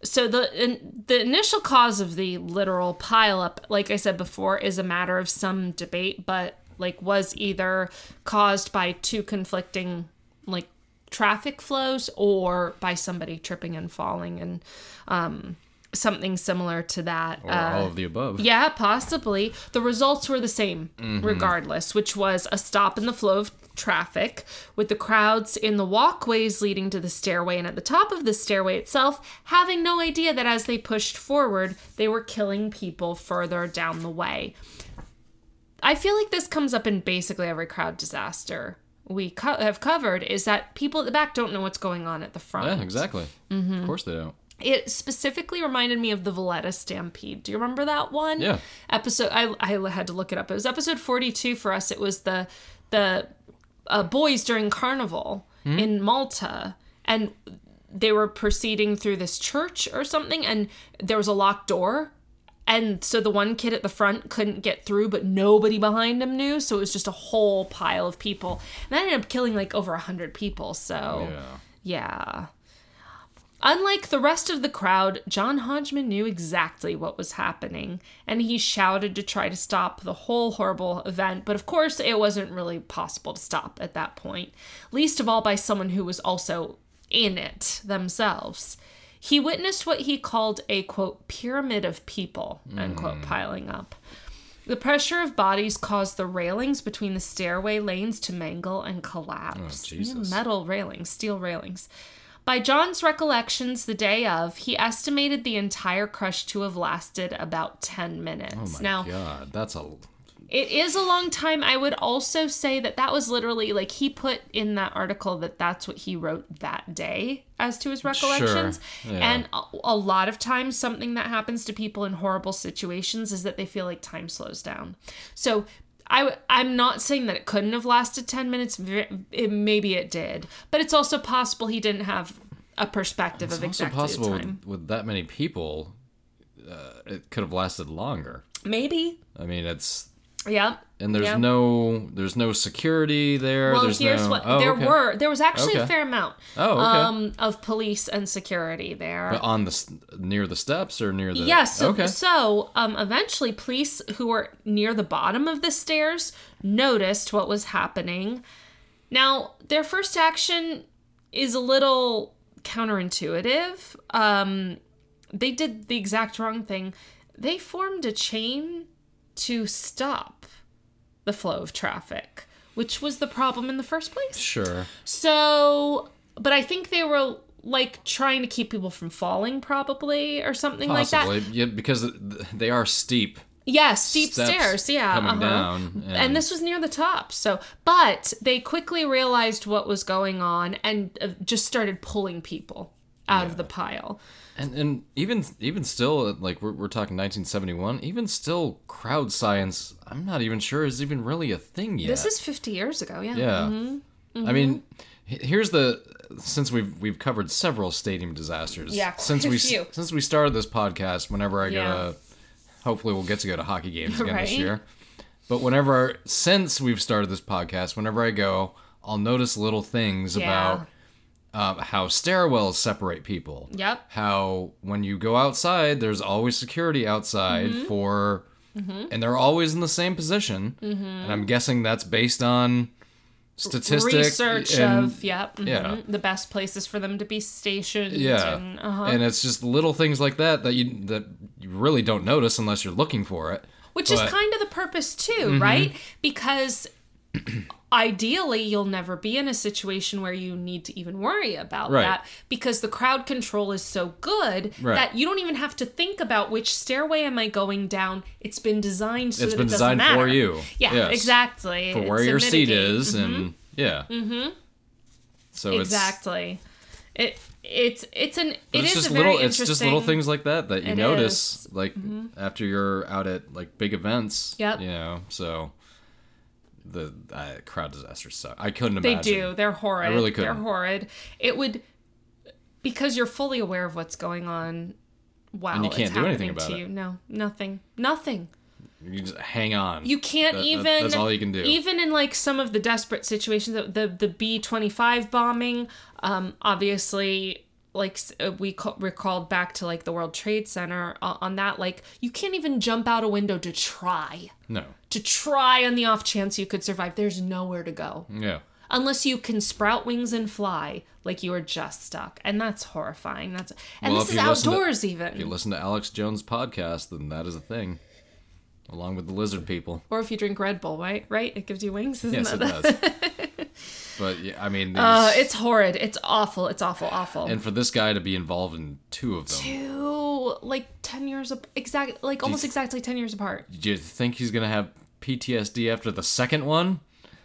So the initial cause of the literal pileup, like I said before, is a matter of some debate, but like was either caused by two conflicting like traffic flows or by somebody tripping and falling and something similar to that. Or all of the above. Yeah, possibly. The results were the same regardless, which was a stop in the flow of traffic with the crowds in the walkways leading to the stairway and at the top of the stairway itself having no idea that as they pushed forward, they were killing people further down the way. I feel like this comes up in basically every crowd disaster we have covered, is that people at the back don't know what's going on at the front. Yeah, exactly. Mm-hmm. Of course they don't. It specifically reminded me of the Valletta Stampede. Do you remember that one? Yeah. Episode, I had to look it up. It was episode 42 for us. It was the boys during Carnival in Malta. And they were proceeding through this church or something. And there was a locked door. And so the one kid at the front couldn't get through, but nobody behind him knew. So it was just a whole pile of people. And that ended up killing like over 100 people. So, yeah. Unlike the rest of the crowd, John Hodgman knew exactly what was happening. And he shouted to try to stop the whole horrible event. But of course, it wasn't really possible to stop at that point. Least of all by someone who was also in it themselves. He witnessed what he called a, quote, pyramid of people, unquote, piling up. The pressure of bodies caused the railings between the stairway lanes to mangle and collapse. Oh, Jesus. Metal railings, steel railings. By John's recollections the day of, he estimated the entire crush to have lasted about 10 minutes. Oh, my God. That's a... It is a long time. I would also say that was literally, like, he put in that article that's what he wrote that day as to his recollections. Sure. Yeah. And a lot of times something that happens to people in horrible situations is that they feel like time slows down. So I'm not saying that it couldn't have lasted 10 minutes. Maybe it did. But it's also possible he didn't have a perspective of exactly the time. It's also possible with that many people, it could have lasted longer. Maybe. I mean, it's... Yeah. And there's no security there. Well, there was actually a fair amount of police and security there. But near the steps or near the... Yes. Yeah, so eventually police who were near the bottom of the stairs noticed what was happening. Now, their first action is a little counterintuitive. They did the exact wrong thing. They formed a chain to stop the flow of traffic, which was the problem in the first place. Sure. So, but I think they were like trying to keep people from falling probably or something like that. Yeah, because they are steep. Yeah, steep stairs. Yeah. Coming down. And this was near the top. So, but they quickly realized what was going on and just started pulling people out of the pile. And even still, like we're talking 1971, even still crowd science, I'm not even sure is even really a thing yet. This is 50 years ago, yeah. Yeah. Mm-hmm. Mm-hmm. I mean, here's since we've covered several stadium disasters. Yeah, since we started this podcast, whenever I go to, hopefully we'll get to go to hockey games again this year. But since we've started this podcast, whenever I go, I'll notice little things about... how stairwells separate people. Yep. How when you go outside, there's always security outside and they're always in the same position. Mm-hmm. And I'm guessing that's based on statistics. Research the best places for them to be stationed. Yeah. And it's just little things like that you really don't notice unless you're looking for it. Which is kind of the purpose too, right? Because... ideally, you'll never be in a situation where you need to even worry about that, because the crowd control is so good that you don't even have to think about which stairway am I going down. It's been designed so that it doesn't matter. It's been designed for you. Yeah, exactly. For where your seat is, and so exactly. It's just little things like that you notice, like after you're out at like big events. Yep. You know, so the crowd disasters suck. I couldn't imagine. They do. They're horrid. I really couldn't. They're horrid. It would, because you're fully aware of what's going on. Wow, and you can't do anything about it. No, nothing. You just hang on. You can't that's all you can do. Even in like some of the desperate situations, the B-25 bombing, obviously, like recalled back to like the World Trade Center on that. Like you can't even jump out a window to try. No. To try on the off chance you could survive. There's nowhere to go. Yeah. Unless you can sprout wings and fly, like you are just stuck. And that's horrifying. This is outdoors even. If you listen to Alex Jones' podcast, then that is a thing. Along with the lizard people. Or if you drink Red Bull, right? Right? It gives you wings, does. But, yeah, I mean... it's horrid. It's awful. It's awful. And for this guy to be involved in two of them. Like 10 years... Exactly. Like almost exactly 10 years apart. Do you think he's going to have PTSD after the second one?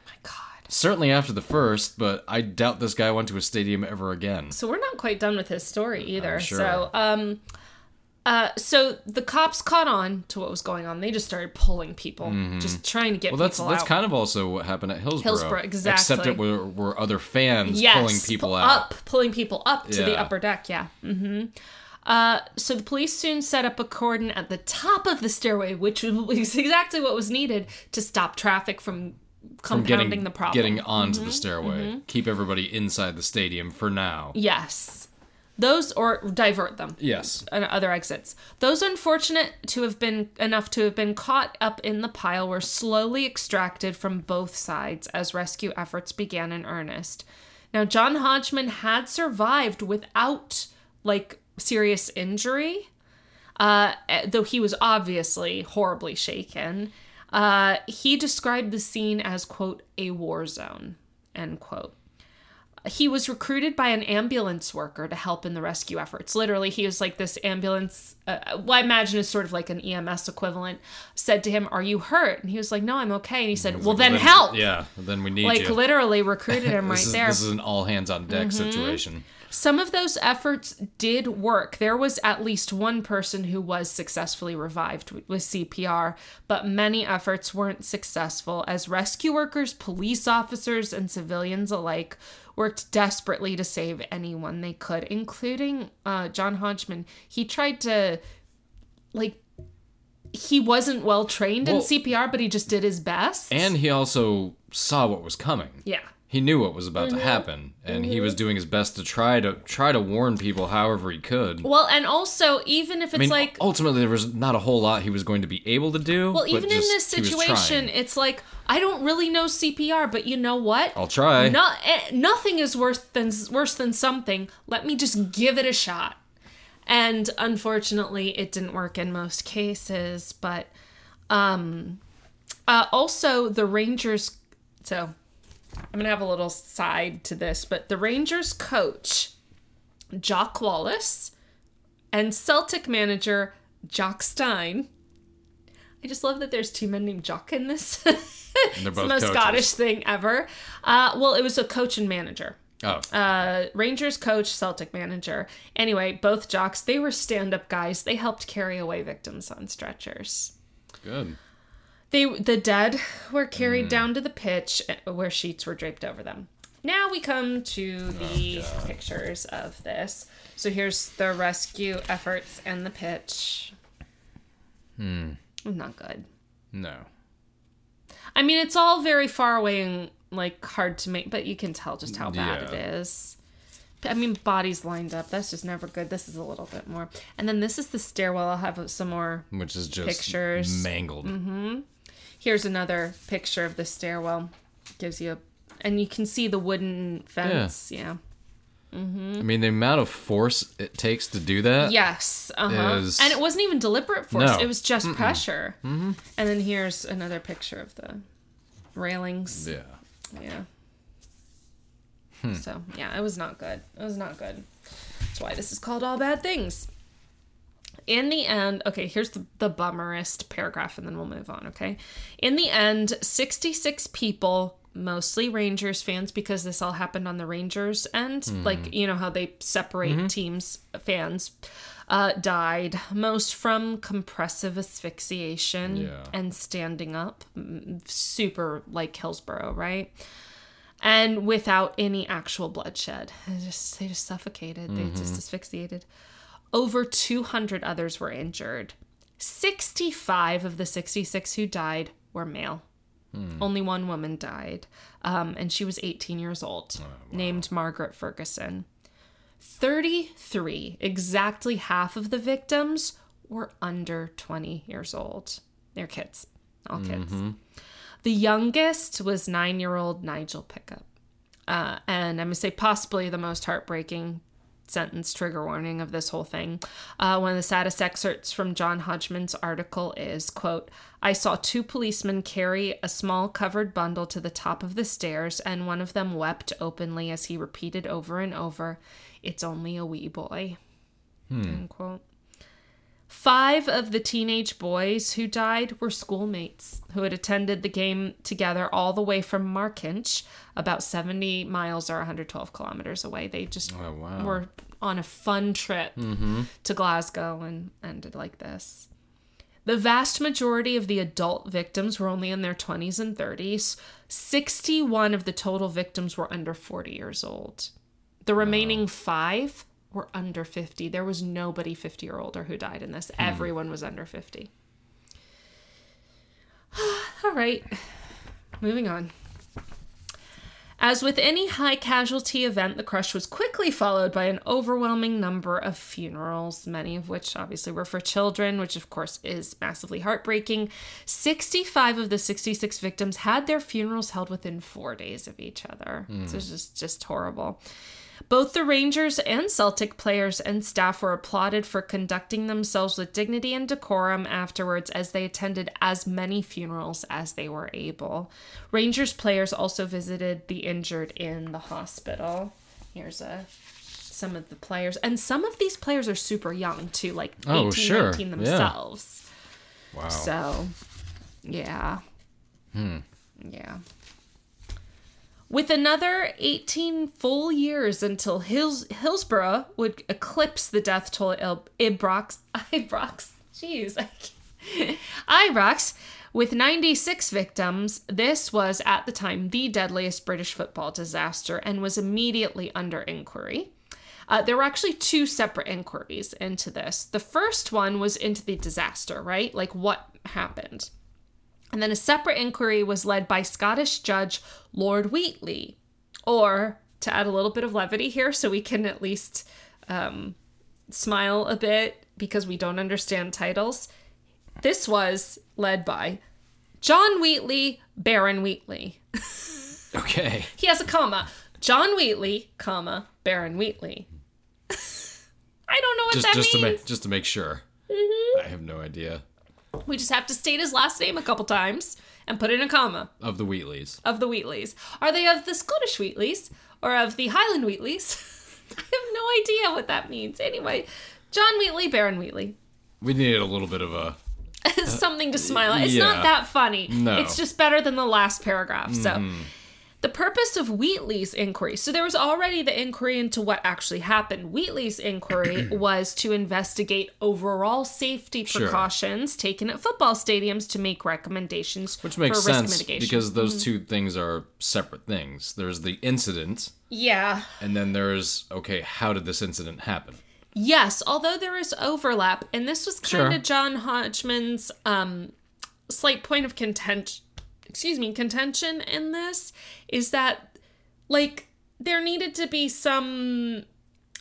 My God. Certainly after the first, but I doubt this guy went to a stadium ever again. So we're not quite done with his story either. Sure. So, so the cops caught on to what was going on. They just started pulling people, just trying to get people out. That's kind of also what happened at Hillsborough. Exactly. Except it were other fans pulling people out. Pulling people up to the upper deck, so the police soon set up a cordon at the top of the stairway, which was exactly what was needed to stop traffic from compounding the problem. Getting onto the stairway. Keep everybody inside the stadium for now. Yes. Those, or divert them. Yes. And other exits. Those unfortunate to have been enough to have been caught up in the pile were slowly extracted from both sides as rescue efforts began in earnest. Now, John Hodgman had survived without, like, serious injury, though he was obviously horribly shaken. He described the scene as, quote, a war zone, end quote. He was recruited by an ambulance worker to help in the rescue efforts. Literally, he was like this ambulance, I imagine is sort of like an EMS equivalent, said to him, "Are you hurt?" And he was like, "No, I'm okay." And he said, "Well, then help." Yeah, then we need you. Like literally recruited him there. This is an all hands on deck situation. Some of those efforts did work. There was at least one person who was successfully revived with CPR, but many efforts weren't successful as rescue workers, police officers, and civilians alike worked desperately to save anyone they could, including John Hodgman. He tried to, he wasn't well trained in CPR, but he just did his best. And he also saw what was coming. Yeah. He knew what was about to happen, and he was doing his best to try to warn people however he could. Well, and also, even if it's ultimately there was not a whole lot he was going to be able to do. Well, even in this situation, it's like, I don't really know CPR, but you know what? I'll try. Nothing is worse than something. Let me just give it a shot. And unfortunately, it didn't work in most cases. But also, the Rangers. So. I'm going to have a little side to this, but the Rangers coach, Jock Wallace, and Celtic manager, Jock Stein. I just love that there's two men named Jock in this. It's the most coaches. Scottish thing ever. Well, it was a coach and manager. Oh. Rangers coach, Celtic manager. Anyway, both Jocks, they were stand-up guys. They helped carry away victims on stretchers. Good. The dead were carried down to the pitch where sheets were draped over them. Now we come to the pictures of this. So here's the rescue efforts and the pitch. Not good. No. I mean, it's all very far away and like hard to make, but you can tell just how bad it is. I mean, bodies lined up. That's just never good. This is a little bit more. And then this is the stairwell. I'll have some more pictures. Which is just mangled. Mm-hmm. Here's another picture of the stairwell. Gives you and you can see the wooden fence. Yeah. I mean, the amount of force it takes to do that. Yes. Is... And it wasn't even deliberate force. No. It was just pressure. And then here's another picture of the railings. Yeah. Yeah. So, yeah, it was not good. It was not good. That's why this is called All Bad Things. In the end, okay, here's the bummerest paragraph, and then we'll move on, okay? In the end, 66 people, mostly Rangers fans, because this all happened on the Rangers end. Like, you know how they separate teams, fans, died. Most from compressive asphyxiation and standing up. Super like Hillsborough, right? And without any actual bloodshed. They just suffocated. They just asphyxiated. Over 200 others were injured. 65 of the 66 who died were male. Only one woman died. And she was 18 years old. Oh, wow. Named Margaret Ferguson. 33, exactly half of the victims, were under 20 years old. They're kids. All kids. The youngest was 9-year-old Nigel Pickup. And I'm going to say possibly the most heartbreaking sentence, trigger warning, of this whole thing. One of the saddest excerpts from John Hodgman's article is, quote, "I saw two policemen carry a small covered bundle to the top of the stairs, and one of them wept openly as he repeated over and over, 'It's only a wee boy.'" End quote. 5 of the teenage boys who died were schoolmates who had attended the game together all the way from Markinch, about 70 miles or 112 kilometers away. They just were on a fun trip to Glasgow and ended like this. The vast majority of the adult victims were only in their 20s and 30s. 61 of the total victims were under 40 years old. The remaining 5 were under 50. There was nobody 50 or older who died in this. Everyone was under 50. All right, moving on. As with any high casualty event, the crush was quickly followed by an overwhelming number of funerals, many of which obviously were for children, which of course is massively heartbreaking. 65 of the 66 victims had their funerals held within 4 days of each other. So it's just horrible. Both the Rangers and Celtic players and staff were applauded for conducting themselves with dignity and decorum afterwards, as they attended as many funerals as they were able. Rangers players also visited the injured in the hospital. Here's some of the players. And some of these players are super young, too, like 18, 19 themselves. Yeah. Wow. So, yeah. Yeah. With another 18 full years until Hillsborough would eclipse the death toll at Ibrox, with 96 victims. This was, at the time, the deadliest British football disaster and was immediately under inquiry. There were actually 2 separate inquiries into this. The first one was into the disaster, right? Like, what happened? And then a separate inquiry was led by Scottish judge Lord Wheatley. Or, to add a little bit of levity here, so we can at least smile a bit because we don't understand titles, this was led by John Wheatley, Baron Wheatley. Okay. He has a comma. John Wheatley, comma, Baron Wheatley. I don't know what that means. Just to make sure. I have no idea. We just have to state his last name a couple times and put in a comma. Of the Wheatleys. Of the Wheatleys. Are they of the Scottish Wheatleys or of the Highland Wheatleys? I have no idea what that means. Anyway, John Wheatley, Baron Wheatley. We needed a little bit of a... something to smile at. It's not that funny. No. It's just better than the last paragraph. So the purpose of Wheatley's inquiry... So there was already the inquiry into what actually happened. Wheatley's inquiry was to investigate overall safety precautions taken at football stadiums to make recommendations. Which makes for sense risk mitigation. Because those two things are separate things. There's the incident. Yeah. And then there's, okay, how did this incident happen? Yes, although there is overlap. And this was kind of John Hodgman's slight point of contention in this, is that, like, there needed to be some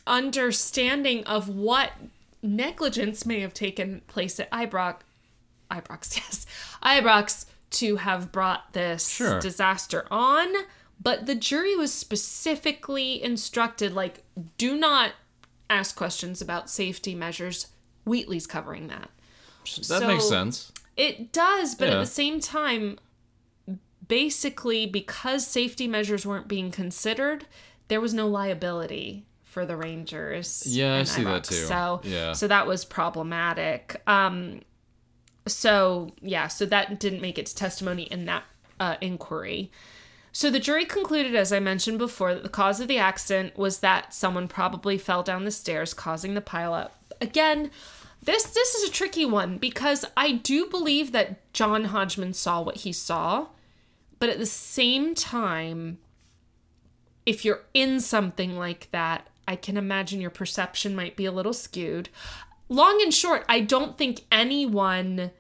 understanding of what negligence may have taken place at Ibrox to have brought this disaster on. But the jury was specifically instructed, like, do not ask questions about safety measures. Wheatley's covering that. That makes sense. It does, but at the same time... basically, because safety measures weren't being considered, there was no liability for the Rangers. Yeah, I see that too. So that was problematic. So that didn't make it to testimony in that inquiry. So the jury concluded, as I mentioned before, that the cause of the accident was that someone probably fell down the stairs, causing the pileup. Again, this is a tricky one, because I do believe that John Hodgman saw what he saw, but at the same time, if you're in something like that, I can imagine your perception might be a little skewed. Long and short, I don't think anyone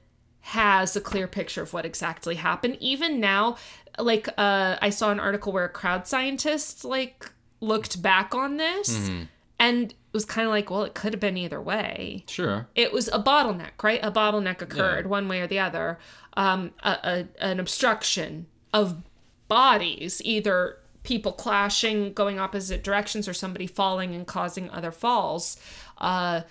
has a clear picture of what exactly happened. Even now, I saw an article where a crowd scientist, looked back on this, mm-hmm. and it was kind of like, well, it could have been either way. Sure. It was a bottleneck, right? A bottleneck occurred one way or the other. An obstruction of bodies, either people clashing, going opposite directions, or somebody falling and causing other falls. But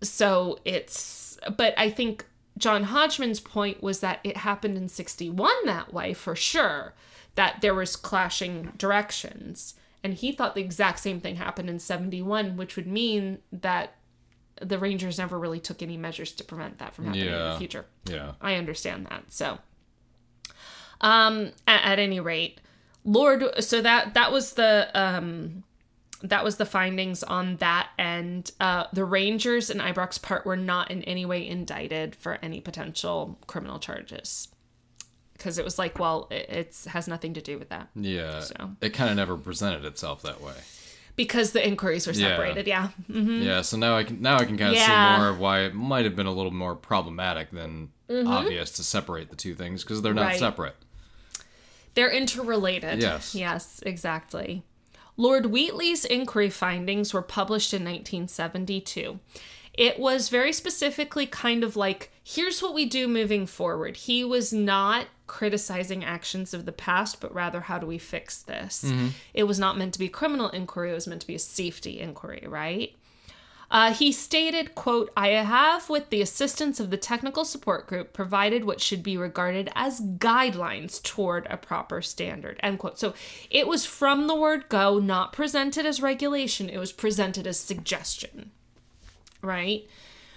I think John Hodgman's point was that it happened in 61 that way for sure, that there was clashing directions. And he thought the exact same thing happened in 71, which would mean that the Rangers never really took any measures to prevent that from happening in the future. Yeah. I understand that. So, at any rate, that was the findings on that end. The Rangers and Ibrox part were not in any way indicted for any potential criminal charges. Because it was like, well, it has nothing to do with that. Yeah, so. It kind of never presented itself that way. Because the inquiries were separated, yeah. Mm-hmm. Yeah, so now I can kind of see more of why it might have been a little more problematic than obvious to separate the two things, because they're not separate. They're interrelated. Yes, exactly. Lord Wheatley's inquiry findings were published in 1972. It was very specifically kind of like, here's what we do moving forward. He was not criticizing actions of the past, but rather, how do we fix this? Mm-hmm. It was not meant to be a criminal inquiry. It was meant to be a safety inquiry, right? He stated, quote, "I have, with the assistance of the technical support group, provided what should be regarded as guidelines toward a proper standard," end quote. So it was from the word go, not presented as regulation. It was presented as suggestion, right?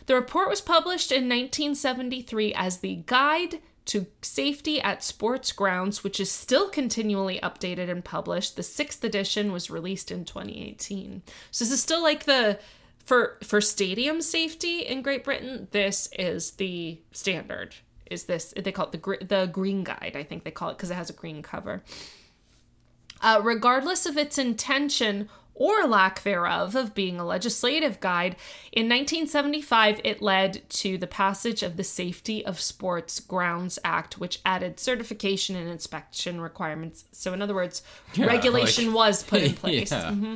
The report was published in 1973 as the Guide to Safety at Sports Grounds, which is still continually updated and published. The 6th edition was released in 2018. So this is still like the... For stadium safety in Great Britain, this is the standard. They call it the Green Guide, I think they call it, because it has a green cover. Regardless of its intention or lack thereof of being a legislative guide, in 1975 it led to the passage of the Safety of Sports Grounds Act, which added certification and inspection requirements. So in other words, regulation was put in place. Yeah. Mm-hmm.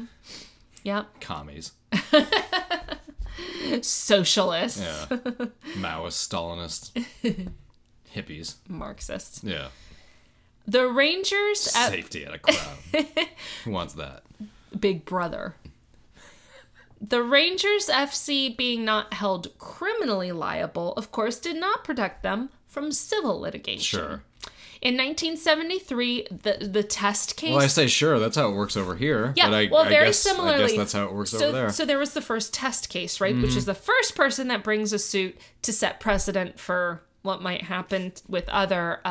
Yep. Commies. Socialists. Yeah. Maoist, Stalinist, hippies. Marxists. Yeah. The Rangers... Safety at a crowd. Who wants that? Big brother. The Rangers FC, being not held criminally liable, of course, did not protect them from civil litigation. Sure. In 1973, the test case... Well, I say sure, that's how it works over here. Yeah, but similarly... I guess that's how it works over there. So there was the first test case, right? Mm-hmm. Which is the first person that brings a suit to set precedent for what might happen with other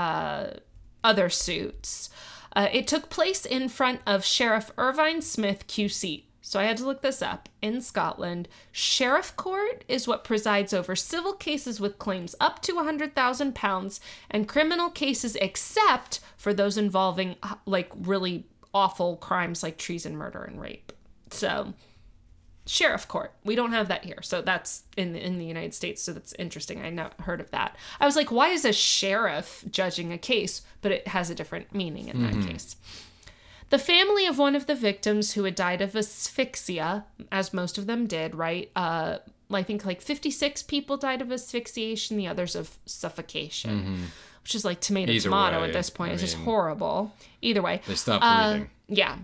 suits. It took place in front of Sheriff Irvine Smith, QC. So I had to look this up. In Scotland, Sheriff Court is what presides over civil cases with claims up to £100,000 and criminal cases, except for those involving really awful crimes like treason, murder, and rape. So Sheriff Court, we don't have that here. So that's in the United States. So that's interesting. I never heard of that. I was like, why is a sheriff judging a case? But it has a different meaning in that case. The family of one of the victims who had died of asphyxia, as most of them did, right? I think 56 people died of asphyxiation, the others of suffocation, which is like tomato at this point. It's just horrible. Either way. They stopped breathing. Yeah.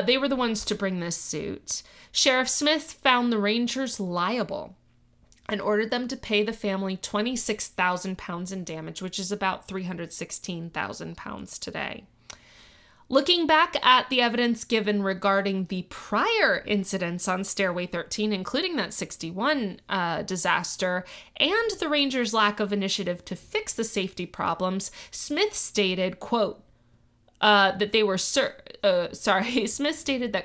They were the ones to bring this suit. Sheriff Smith found the Rangers liable. and ordered them to pay the family £26,000 in damage, which is about £316,000 today. Looking back at the evidence given regarding the prior incidents on Stairway 13, including that 61 disaster, and the Rangers' lack of initiative to fix the safety problems, Smith stated that,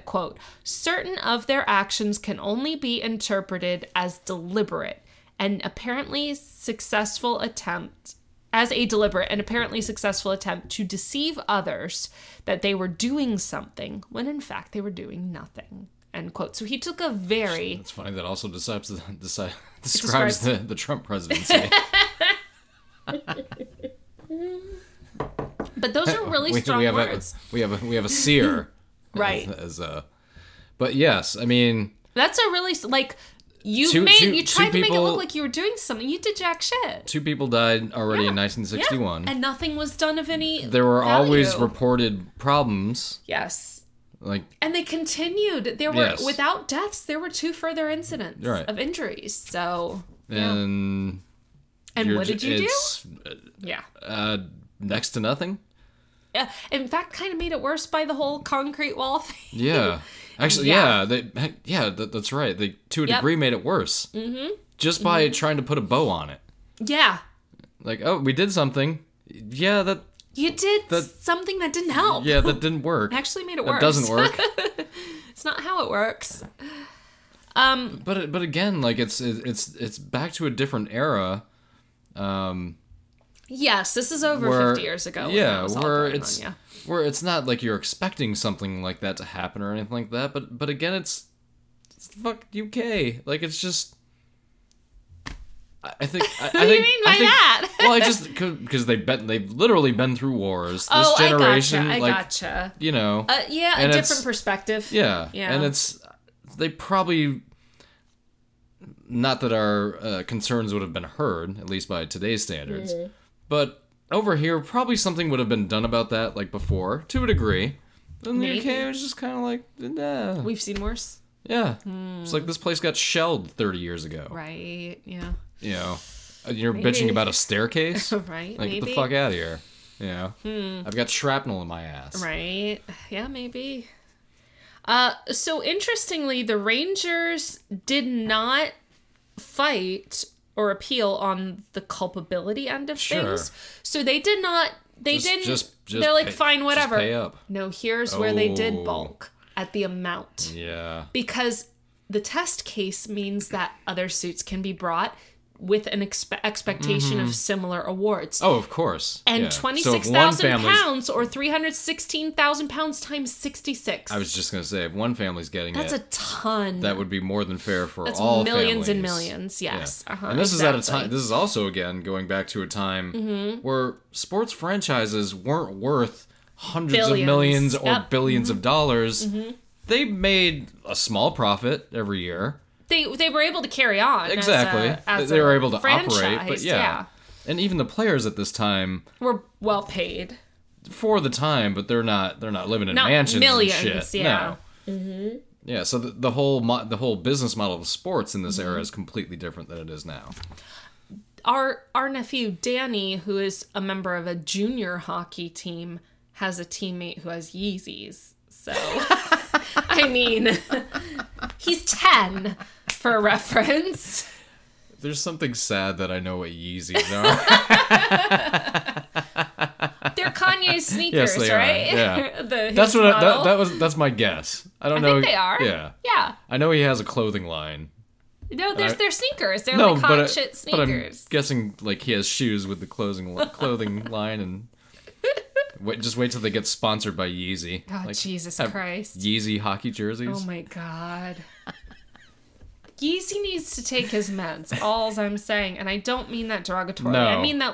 quote, certain of their actions can only be interpreted as deliberate and apparently successful attempt as a deliberate and apparently successful attempt to deceive others that they were doing something when in fact they were doing nothing, end quote. So he took a very... It's funny, that also describes the Trump presidency. But those are really strong words. We have a seer. Right. But yes, I mean... That's a really... Like... You tried to make it look like you were doing something. You did jack shit. 2 people died already in 1961. Yeah. And nothing was done of any value. There were always reported problems. Yes. And they continued. There were, without deaths, there were 2 further incidents of injuries. So, And what did you do? Next to nothing. Yeah. In fact, kind of made it worse by the whole concrete wall thing. Yeah. Actually, that's right. They, to a degree, made it worse. Mm-hmm. Just by trying to put a bow on it. Yeah. Like, oh, we did something. Yeah, that... You did something that didn't help. Yeah, that didn't work. It actually made it worse. It doesn't work. It's not how it works. But again, it's back to a different era. Yes, this is over 50 years ago. Yeah, where it's not like you're expecting something like that to happen or anything like that, but again, it's the fuck UK. Like, it's just... I think... What do you mean by that? Well, I just... Because they've literally been through wars. This generation... I gotcha. You know... a different perspective. Yeah. And it's... They probably... Not that our concerns would have been heard, at least by today's standards, but... Over here, probably something would have been done about that, before, to a degree. In the UK, it was just kind of nah. We've seen worse. Yeah. It's this place got shelled 30 years ago. Right, yeah. You know, you're bitching about a staircase? Right, maybe. Get the fuck out of here. Yeah. I've got shrapnel in my ass. Right. Yeah, maybe. So, interestingly, the Rangers did not fight... or appeal on the culpability end of things. So they did not, they're like, fine, whatever. Just pay up. No, here's where they did balk at the amount. Yeah. Because the test case means that other suits can be brought with an expectation of similar awards. Oh, of course. And £26,000 or £316,000 times 66. I was just going to say, if one family's getting that's a ton. That would be more than fair for all millions families. Millions and millions, yes. Yeah. Uh-huh, and this is at a time, this is also, again, going back to a time where sports franchises weren't worth hundreds of millions or billions of dollars. Mm-hmm. They made a small profit every year. They were able to carry on. Exactly. They were able to operate. But yeah. And even the players at this time were well paid for the time, but they're not living in mansions and shit. Yeah. No. Mm-hmm. Yeah. So the whole business model of sports in this era is completely different than it is now. Our nephew Danny, who is a member of a junior hockey team, has a teammate who has Yeezys. So I mean, he's 10. For reference. There's something sad that I know what Yeezys are. They're Kanye's sneakers, yes, they right? Are. Yeah. That's what that's my guess. I don't know. I think they are. Yeah. Yeah. I know he has a clothing line. No, they're sneakers. They're hot shit sneakers. But I'm guessing he has shoes with the clothing line, and just wait till they get sponsored by Yeezy. Oh, Jesus Christ. Yeezy hockey jerseys. Oh my God. Yeezy needs to take his meds, all's I'm saying. And I don't mean that derogatorily. No. I mean that,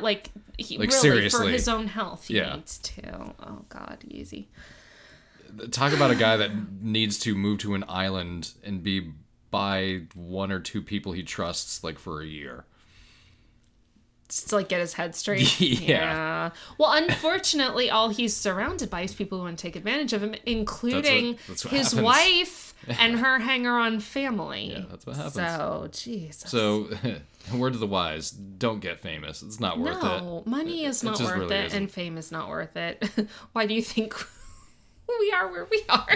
he really, seriously. For his own health, he needs to. Oh, God, Yeezy. Talk about a guy that needs to move to an island and be by 1 or 2 people he trusts, for a year. Just to, get his head straight? Yeah. Well, unfortunately, all he's surrounded by is people who want to take advantage of him, including his wife... and her hanger-on family. Yeah, that's what happens. So, Jesus. So, word of the wise, don't get famous. It's not worth it. No, money is not worth it, and fame is not worth it. Why do you think we are where we are?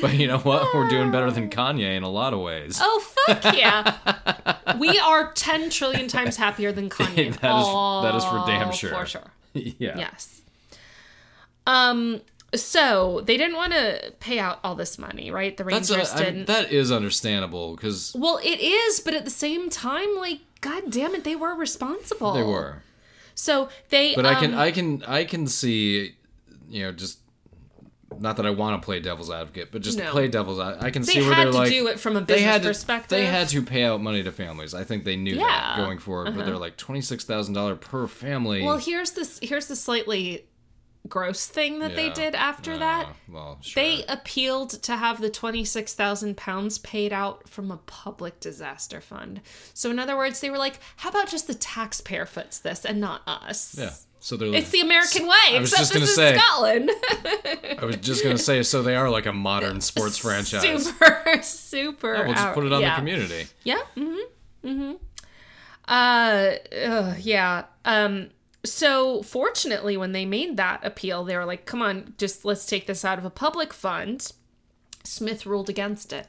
But you know what? We're doing better than Kanye in a lot of ways. Oh, fuck yeah. We are 10 trillion times happier than Kanye. That is for damn sure. For sure. Yeah. Yes. So they didn't want to pay out all this money, right? The Rangers didn't. That is understandable because. Well, it is, but at the same time, like, God damn it, they were responsible. They were. So they. But I can see, you know, just. Not that I want to play devil's advocate, but just to play devil's advocate. I can see where they're like... They had to do it from a business perspective. They had to pay out money to families. I think they knew that going forward, but they're like $26,000 per family. Well, here's the slightly gross thing that they did after that. Well, sure. They appealed to have the £26,000 paid out from a public disaster fund. So in other words, they were like, how about just the taxpayer foots this and not us? Yeah. So they're like, it's the American way, except this is Scotland. I was just going to say, so they are like a modern sports franchise. Super. Yeah, we'll just put it on the community. Yeah. Mm-hmm. Mm-hmm. Yeah. So fortunately, when they made that appeal, they were like, come on, just let's take this out of a public fund. Smith ruled against it.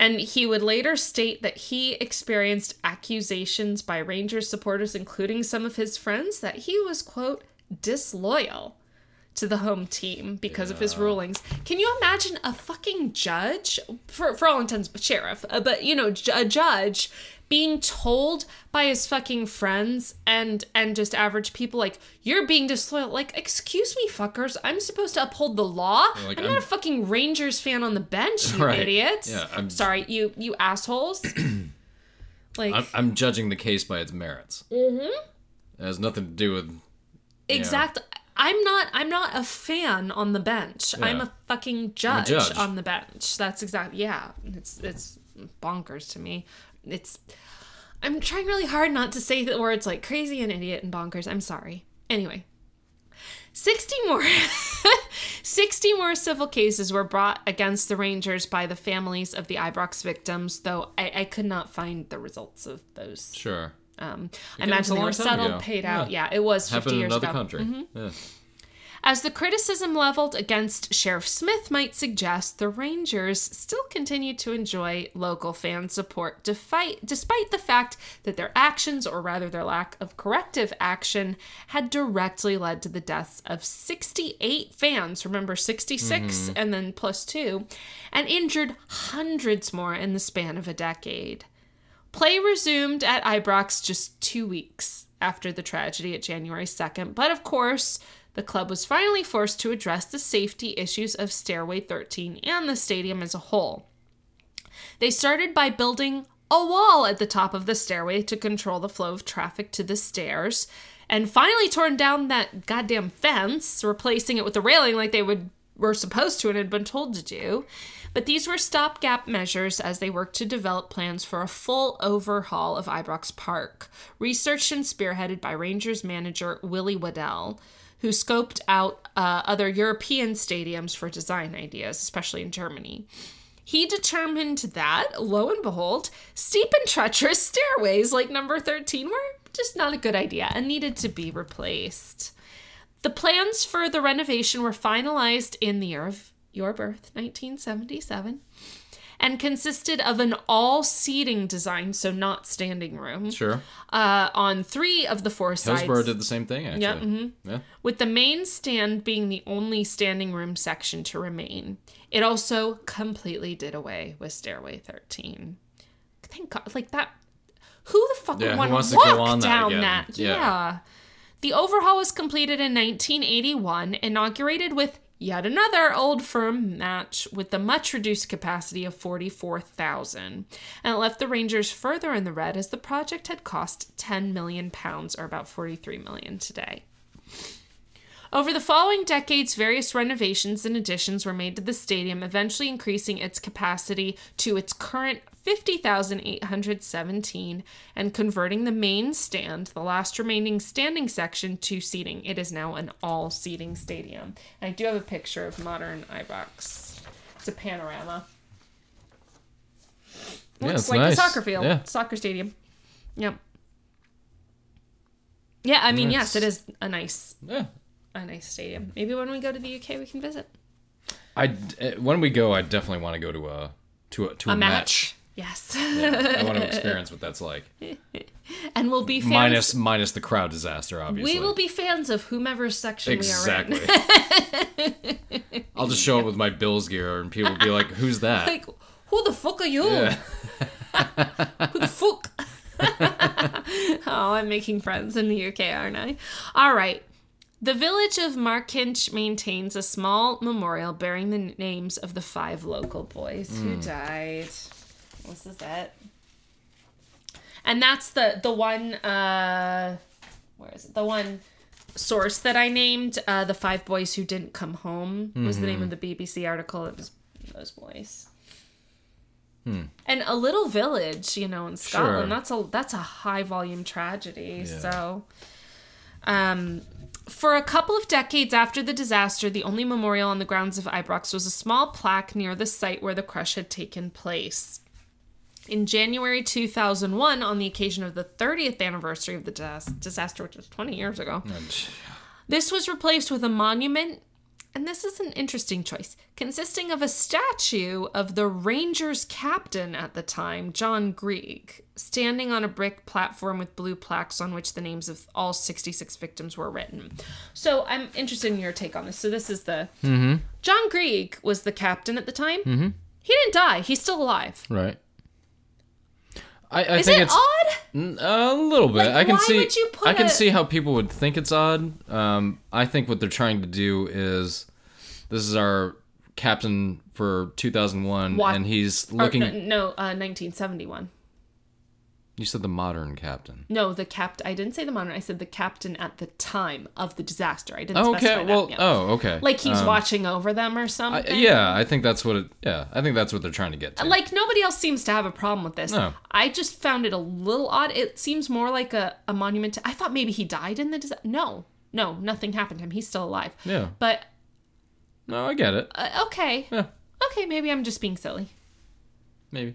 And he would later state that he experienced accusations by Rangers supporters, including some of his friends, that he was, quote, disloyal to the home team because of his rulings. Can you imagine a fucking judge, for all intents, but sheriff, but, you know, a judge being told by his fucking friends and just average people, like, you're being disloyal. Like, excuse me, fuckers, I'm supposed to uphold the law. Like, I'm not a fucking Rangers fan on the bench, you idiots. Yeah, sorry, you assholes. Like, I'm judging the case by its merits. Mm-hmm. It has nothing to do with... Exactly. You know. I'm not a fan on the bench. Yeah. I'm a fucking judge on the bench. That's exactly... Yeah, it's bonkers to me. I'm trying really hard not to say the words like crazy and idiot and bonkers. I'm sorry. Anyway, 60 more civil cases were brought against the Rangers by the families of the Ibrox victims, though I could not find the results of those. Sure. I imagine they were settled, paid out. Yeah, it was 50 years ago. Happened in another country. Mm-hmm. Yeah. As the criticism leveled against Sheriff Smith might suggest, the Rangers still continue to enjoy local fan support despite the fact that their actions, or rather their lack of corrective action, had directly led to the deaths of 68 fans, remember 66 and then plus 2, and injured hundreds more in the span of a decade. Play resumed at Ibrox just 2 weeks after the tragedy at January 2nd, but of course... The club was finally forced to address the safety issues of Stairway 13 and the stadium as a whole. They started by building a wall at the top of the stairway to control the flow of traffic to the stairs, and finally torn down that goddamn fence, replacing it with a railing like they were supposed to and had been told to do. But these were stopgap measures as they worked to develop plans for a full overhaul of Ibrox Park, researched and spearheaded by Rangers manager Willie Waddell, who scoped out other European stadiums for design ideas, especially in Germany. He determined that, lo and behold, steep and treacherous stairways like number 13 were just not a good idea and needed to be replaced. The plans for the renovation were finalized in the year of your birth, 1977, and consisted of an all-seating design, so not standing room. Sure. On 3 of the 4 sides. Hillsborough did the same thing, actually. Yeah, mm-hmm. Yeah. With the main stand being the only standing room section to remain. It also completely did away with Stairway 13. Thank God. Like, that... Who the fuck would want to walk down that? Yeah. The overhaul was completed in 1981, inaugurated with... Yet another old firm match with the much-reduced capacity of 44,000. And it left the Rangers further in the red as the project had cost £10 million, or about $43 million today. Over the following decades, various renovations and additions were made to the stadium, eventually increasing its capacity to its current 50,817 and converting the main stand, the last remaining standing section, to seating. It is now an all-seating stadium. And I do have a picture of modern Ibrox. It's a panorama. Yeah, looks like nice. A soccer field. Yeah. Soccer stadium. Yep. Yeah, I mean, yes, it is a nice, a nice stadium. Maybe when we go to the UK, we can visit. When we go, I definitely want to go to a match. Yes. Yeah, I want to experience what that's like. And we'll be fans. Minus the crowd disaster, obviously. We will be fans of whomever's section we are in. Exactly. I'll just show up with my Bills gear, and people will be like, "Who's that? Like, who the fuck are you? Yeah. Who the fuck?" Oh, I'm making friends in the UK, aren't I? All right. The village of Markinch maintains a small memorial bearing the names of the 5 local boys who died. This is it. And that's the one, where is it? The one source that I named, the 5 boys who didn't come home, was the name of the BBC article. It was those boys. Hmm. And a little village, you know, in Scotland, that's a high volume tragedy. Yeah. So, for a couple of decades after the disaster, the only memorial on the grounds of Ibrox was a small plaque near the site where the crush had taken place. In January 2001, on the occasion of the 30th anniversary of the disaster, which was 20 years ago, this was replaced with a monument, and this is an interesting choice, consisting of a statue of the Rangers captain at the time, John Greig, standing on a brick platform with blue plaques on which the names of all 66 victims were written. So I'm interested in your take on this. So this is the... Mm-hmm. John Greig was the captain at the time. Mm-hmm. He didn't die. He's still alive. Right. I think it's odd? A little bit. Like, I can see how people would think it's odd. I think what they're trying to do is, this is our captain for 2001, and he's looking... 1971. You said the modern captain. No, I didn't say the modern. I said the captain at the time of the disaster. I didn't specify that. Okay. Like he's watching over them or something. I think that's what I think that's what they're trying to get to. Like, nobody else seems to have a problem with this. No. I just found it a little odd. It seems more like a monument. I thought maybe he died in the disaster. No, nothing happened to him. He's still alive. Yeah. But... No, I get it. Okay. Yeah. Okay, maybe I'm just being silly. Maybe.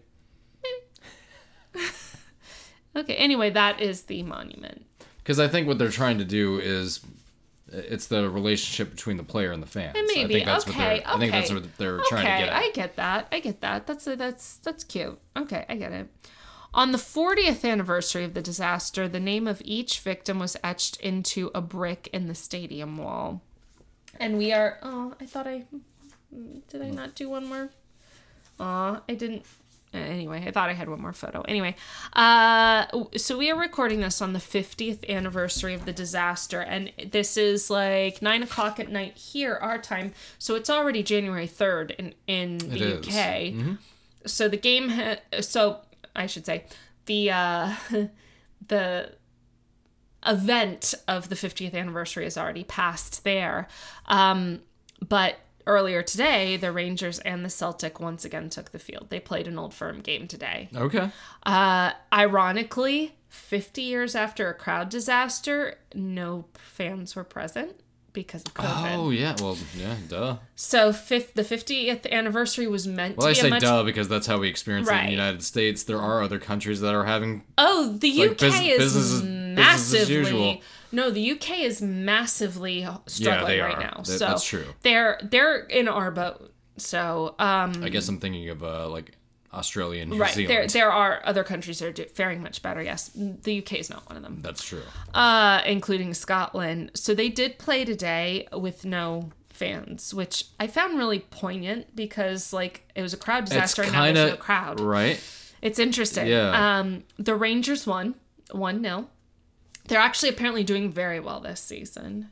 Okay, anyway, that is the monument. Because I think what they're trying to do is, it's the relationship between the player and the fans. Maybe. I think that's I think that's what they're trying to get at. I get that. That's cute. Okay, I get it. On the 40th anniversary of the disaster, the name of each victim was etched into a brick in the stadium wall. And we are... Oh, I thought Did I not do one more? Aw, I didn't... Anyway, I thought I had one more photo. Anyway, so we are recording this on the 50th anniversary of the disaster, and this is like 9 o'clock at night here, our time, so it's already January 3rd in the UK. Mm-hmm. So the game, I should say, the event of the 50th anniversary is already passed there, but... Earlier today, the Rangers and the Celtic once again took the field. They played an Old Firm game today. Okay. Ironically, 50 years after a crowd disaster, no fans were present because of COVID. Oh, yeah. Well, yeah, duh. So the 50th anniversary was meant to be a much... Well, I say duh because that's how we experience it in the United States. There are other countries that are having... Oh, the UK is massively... Business as usual. No, the UK is massively struggling right now. So that's true. They're in our boat. So I guess I'm thinking of like Australia and New Zealand. There are other countries that are faring much better. Yes, the UK is not one of them. That's true. Including Scotland. So they did play today with no fans, which I found really poignant because like it was a crowd disaster and now there's no crowd. Right. It's interesting. Yeah. The Rangers won 1-0. They're actually apparently doing very well this season.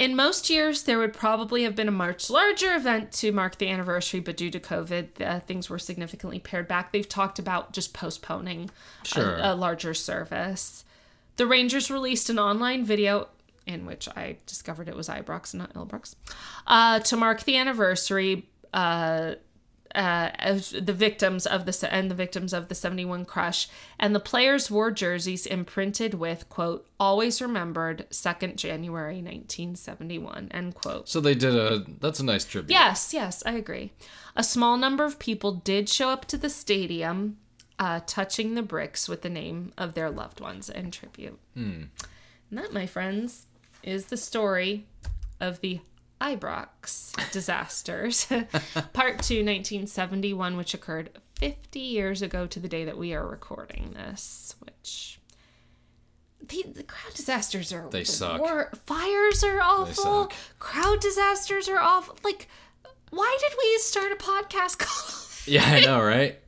In most years, there would probably have been a much larger event to mark the anniversary, but due to COVID, things were significantly pared back. They've talked about just postponing a larger service. The Rangers released an online video, in which I discovered it was Ibrox and not Illbrox, to mark the anniversary. as the victims of the '71 crush, and the players wore jerseys imprinted with, quote, "Always remembered 2nd January 1971," end quote. So they did that's a nice tribute. Yes, I agree. A small number of people did show up to the stadium, touching the bricks with the name of their loved ones in tribute. And that, my friends, is the story of the Ibrox disasters, part 2, 1971, which occurred 50 years ago to the day that we are recording this, which... The crowd disasters are... They suck. Fires are awful. Crowd disasters are awful. Like, why did we start a podcast called... Yeah, I know, right?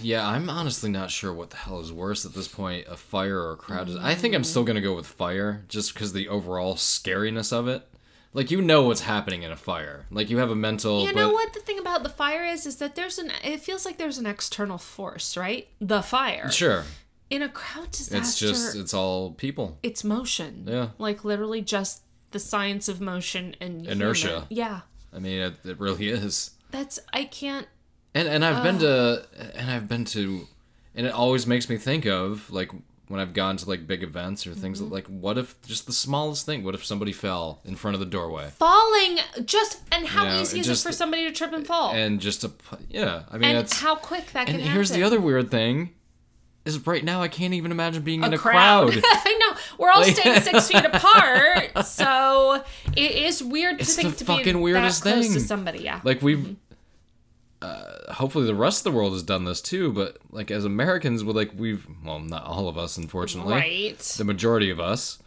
Yeah, I'm honestly not sure what the hell is worse at this point, a fire or a crowd. I think I'm still going to go with fire, just because the overall scariness of it. Like, you know what's happening in a fire. Like, you have a mental... You know what the thing about the fire is that it feels like there's an external force, right? The fire. Sure. In a crowd disaster... It's all people. It's motion. Yeah. Like, literally just the science of motion and... Inertia. Human. Yeah. I mean, it really is. I can't... And it always makes me think of, like, when I've gone to, like, big events or things, like, what if just the smallest thing, what if somebody fell in front of the doorway? How easy is it for somebody to trip and fall? And how quick that can happen. And here's the other weird thing, is right now I can't even imagine being in a crowd. I know. We're all staying 6 feet apart, so it is weird to think to be that close to somebody, yeah. Like, we've... hopefully the rest of the world has done this too, but like as Americans, not all of us, unfortunately, right? The majority of us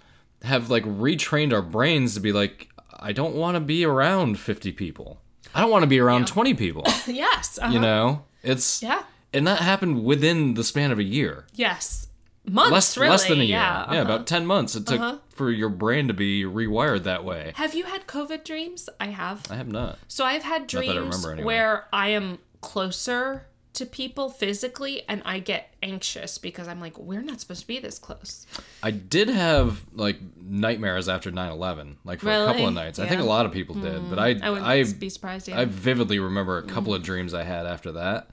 have like retrained our brains to be like, I don't want to be around 50 people. I don't want to be around 20 people. Yes. Uh-huh. You know, and that happened within the span of a year. Yes. Months, less than a year. Yeah, uh-huh. Yeah, about 10 months it took for your brain to be rewired that way. Have you had COVID dreams? I have. I have not. So I've had dreams where I am closer to people physically, and I get anxious because I'm like, we're not supposed to be this close. I did have like nightmares after 9/11, like for a couple of nights. Yeah. I think a lot of people did, but I wouldn't be surprised. Yeah. I vividly remember a couple of dreams I had after that,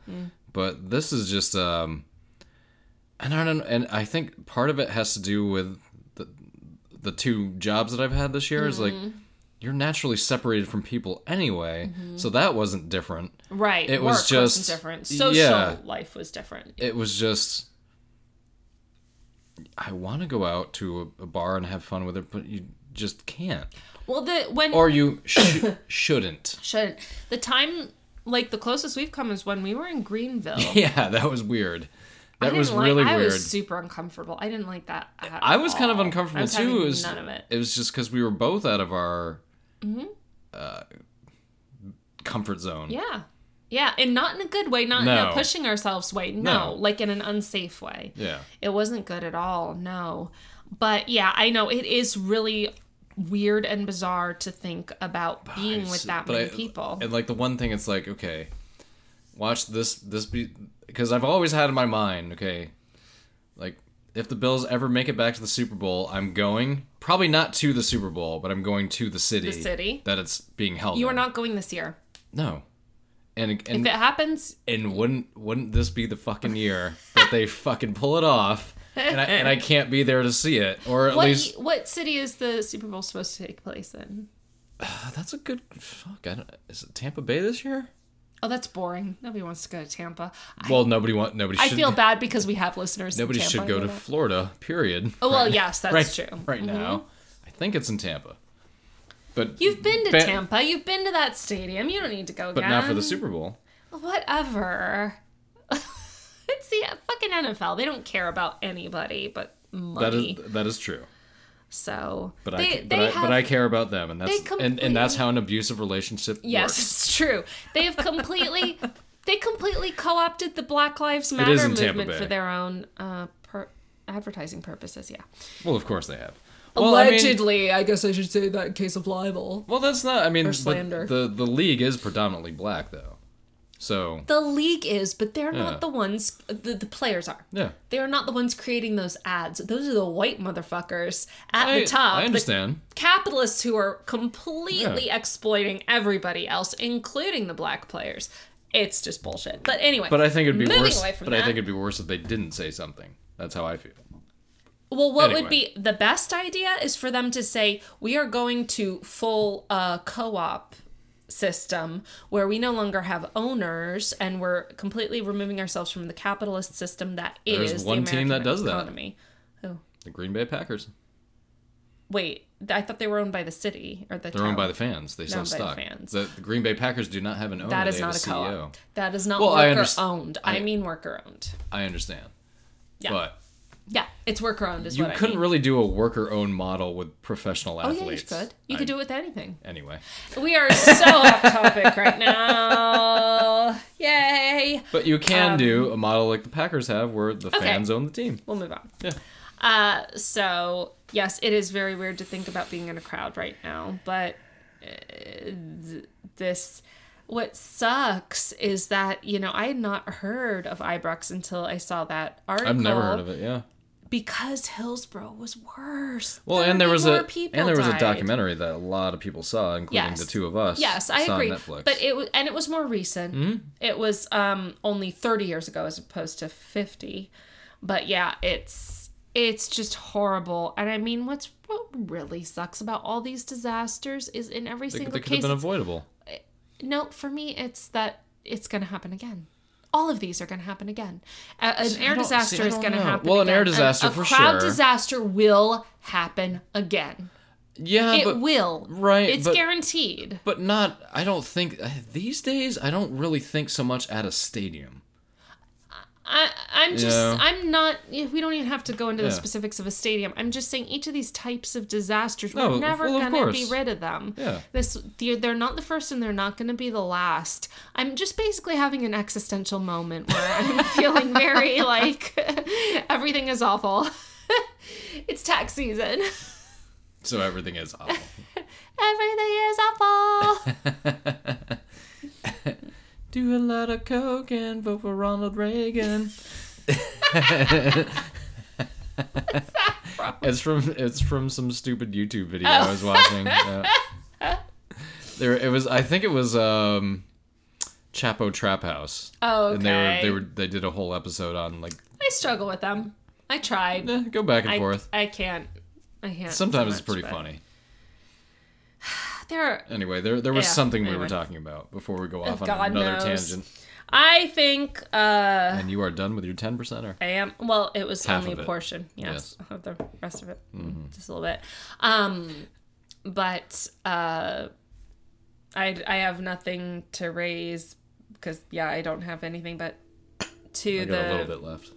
but this is just... And I think part of it has to do with the two jobs that I've had this year is like, you're naturally separated from people anyway, so that wasn't different. Right. It was just different. Social life was different. It was just, I want to go out to a bar and have fun with it, but you just can't. Shouldn't. The time, like the closest we've come is when we were in Greenville. Yeah, that was weird. That was really weird. I was super uncomfortable. I didn't like that at all. I was kind of uncomfortable too. It was none of it. It was just because we were both out of our comfort zone. Yeah. Yeah, and not in a good way, not in a pushing ourselves way. No, like in an unsafe way. Yeah. It wasn't good at all, no. But yeah, I know it is really weird and bizarre to think about being with that many people. And like the one thing, it's like, okay, watch this be... Because I've always had in my mind, okay, like, if the Bills ever make it back to the Super Bowl, I'm going, probably not to the Super Bowl, but I'm going to the city. The city? That it's being held in. You are not going this year. No. And if it happens... And wouldn't this be the fucking year that they fucking pull it off, and I can't be there to see it, or at least... What city is the Super Bowl supposed to take place in? That's a good... Fuck, is it Tampa Bay this year? Oh, that's boring. Nobody wants to go to Tampa. I feel bad because we have listeners in Tampa. Nobody should go to Florida, period. Oh, well, yes, that's true. Right now. I think it's in Tampa. But you've been to Tampa. You've been to that stadium. You don't need to go again. But not for the Super Bowl. Whatever. It's the fucking NFL. They don't care about anybody but money. That is true. So, but I care about them, and that's how an abusive relationship works. Yes, it's true. They have completely co-opted the Black Lives Matter movement for their own advertising purposes. Yeah. Well, of course they have. Allegedly, I guess I should say that in case of libel. Well, that's not. I mean, slander. The league is predominantly black, though. So the league is, but they're not the ones, the players are. Yeah. They're not the ones creating those ads. Those are the white motherfuckers at the top. I understand. The capitalists who are completely exploiting everybody else, including the black players. It's just bullshit. But anyway. But I think it'd be worse. I think it'd be worse if they didn't say something. That's how I feel. Well, would be the best idea is for them to say, we are going to full co-op system where we no longer have owners and we're completely removing ourselves from the capitalist system that is the American economy. There's one team that does that. Who? The Green Bay Packers. Wait, I thought they were owned by the city or the town. They're owned by the fans. They sell stock. The Green Bay Packers do not have an owner. That is not a co-op. That is not worker-owned. I mean worker-owned. I understand. Yeah. But... yeah, it's worker-owned is what I mean. You couldn't really do a worker-owned model with professional athletes. Oh, yeah, you could. You could do it with anything. Anyway. We are so off-topic right now. Yay! But you can do a model like the Packers have where the fans own the team. We'll move on. Yeah. So, yes, it is very weird to think about being in a crowd right now. But what sucks is that, I had not heard of Ibrox until I saw that article. I've never heard of it, yeah. Because Hillsborough was worse. Well, there was a documentary that a lot of people saw, including the two of us. Yes, I agree. On Netflix. But it was more recent. Mm-hmm. It was only 30 years ago as opposed to 50. But yeah, it's just horrible. And I mean, what really sucks about all these disasters is in every single case. They could have been avoidable. No, for me, it's that it's going to happen again. All of these are going to happen again. An air disaster is going to happen again. Well, an air disaster for sure. A crowd disaster will happen again. Yeah, it will. Right. It's guaranteed. But not, I don't think, these days, I don't really think so much at a stadium. We don't even have to go into the specifics of a stadium. I'm just saying each of these types of disasters, we're never going to be rid of them. Yeah. They're not the first and they're not going to be the last. I'm just basically having an existential moment where I'm feeling very like everything is awful. It's tax season. So everything is awful. Everything is awful. Do a lot of coke and vote for Ronald Reagan. What's that from? It's from some stupid YouTube video I was watching. I think it was Chapo Trap House. Oh, okay. And they did a whole episode on like. I struggle with them. I tried. Go back and forth. I can't. Sometimes it's pretty funny. There was something we were talking about before we go off on another tangent. I think... and you are done with your 10%er? I am. Well, it was half only a portion. Yes. The rest of it. Mm-hmm. Just a little bit. But I have nothing to raise because, I don't have anything but I got a little bit left.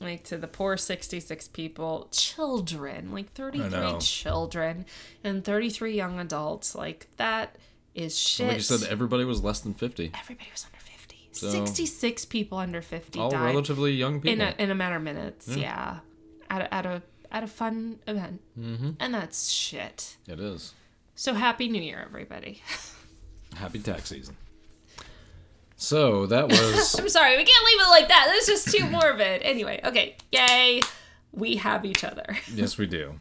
Like, to the poor 66 people, children, like 33 children and 33 young adults. Like, that is shit. Like you said, everybody was less than 50. Everybody was under 50. So 66 people under 50 died. All relatively young people. In a matter of minutes, At a fun event. Mm-hmm. And that's shit. It is. So, Happy New Year, everybody. Happy tax season. So, that was... I'm sorry, we can't leave it like that. That's just too morbid. Anyway, okay. Yay. We have each other. Yes, we do.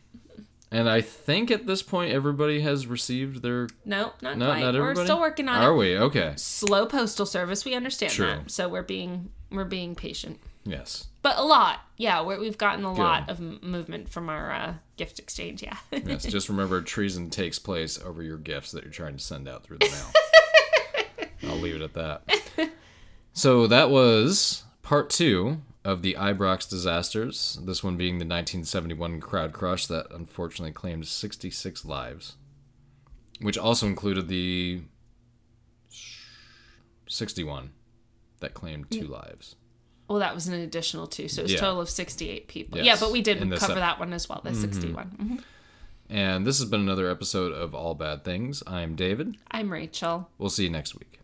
And I think at this point, everybody has received their... No, not quite. Not everybody? We're still working on it. Are we? Okay. Slow postal service. We understand that. So, we're being patient. Yes. But a lot. Yeah, we've gotten a lot of movement from our gift exchange. Yeah. Yes, just remember treason takes place over your gifts that you're trying to send out through the mail. I'll leave it at that. So that was part 2 of the Ibrox disasters, this one being the 1971 crowd crush that unfortunately claimed 66 lives, which also included the 61 that claimed 2 lives. Well, that was an additional 2, so it was a total of 68 people. Yes. Yeah, but we did cover that one as well, the 61. Mm-hmm. And this has been another episode of All Bad Things. I'm David. I'm Rachel. We'll see you next week.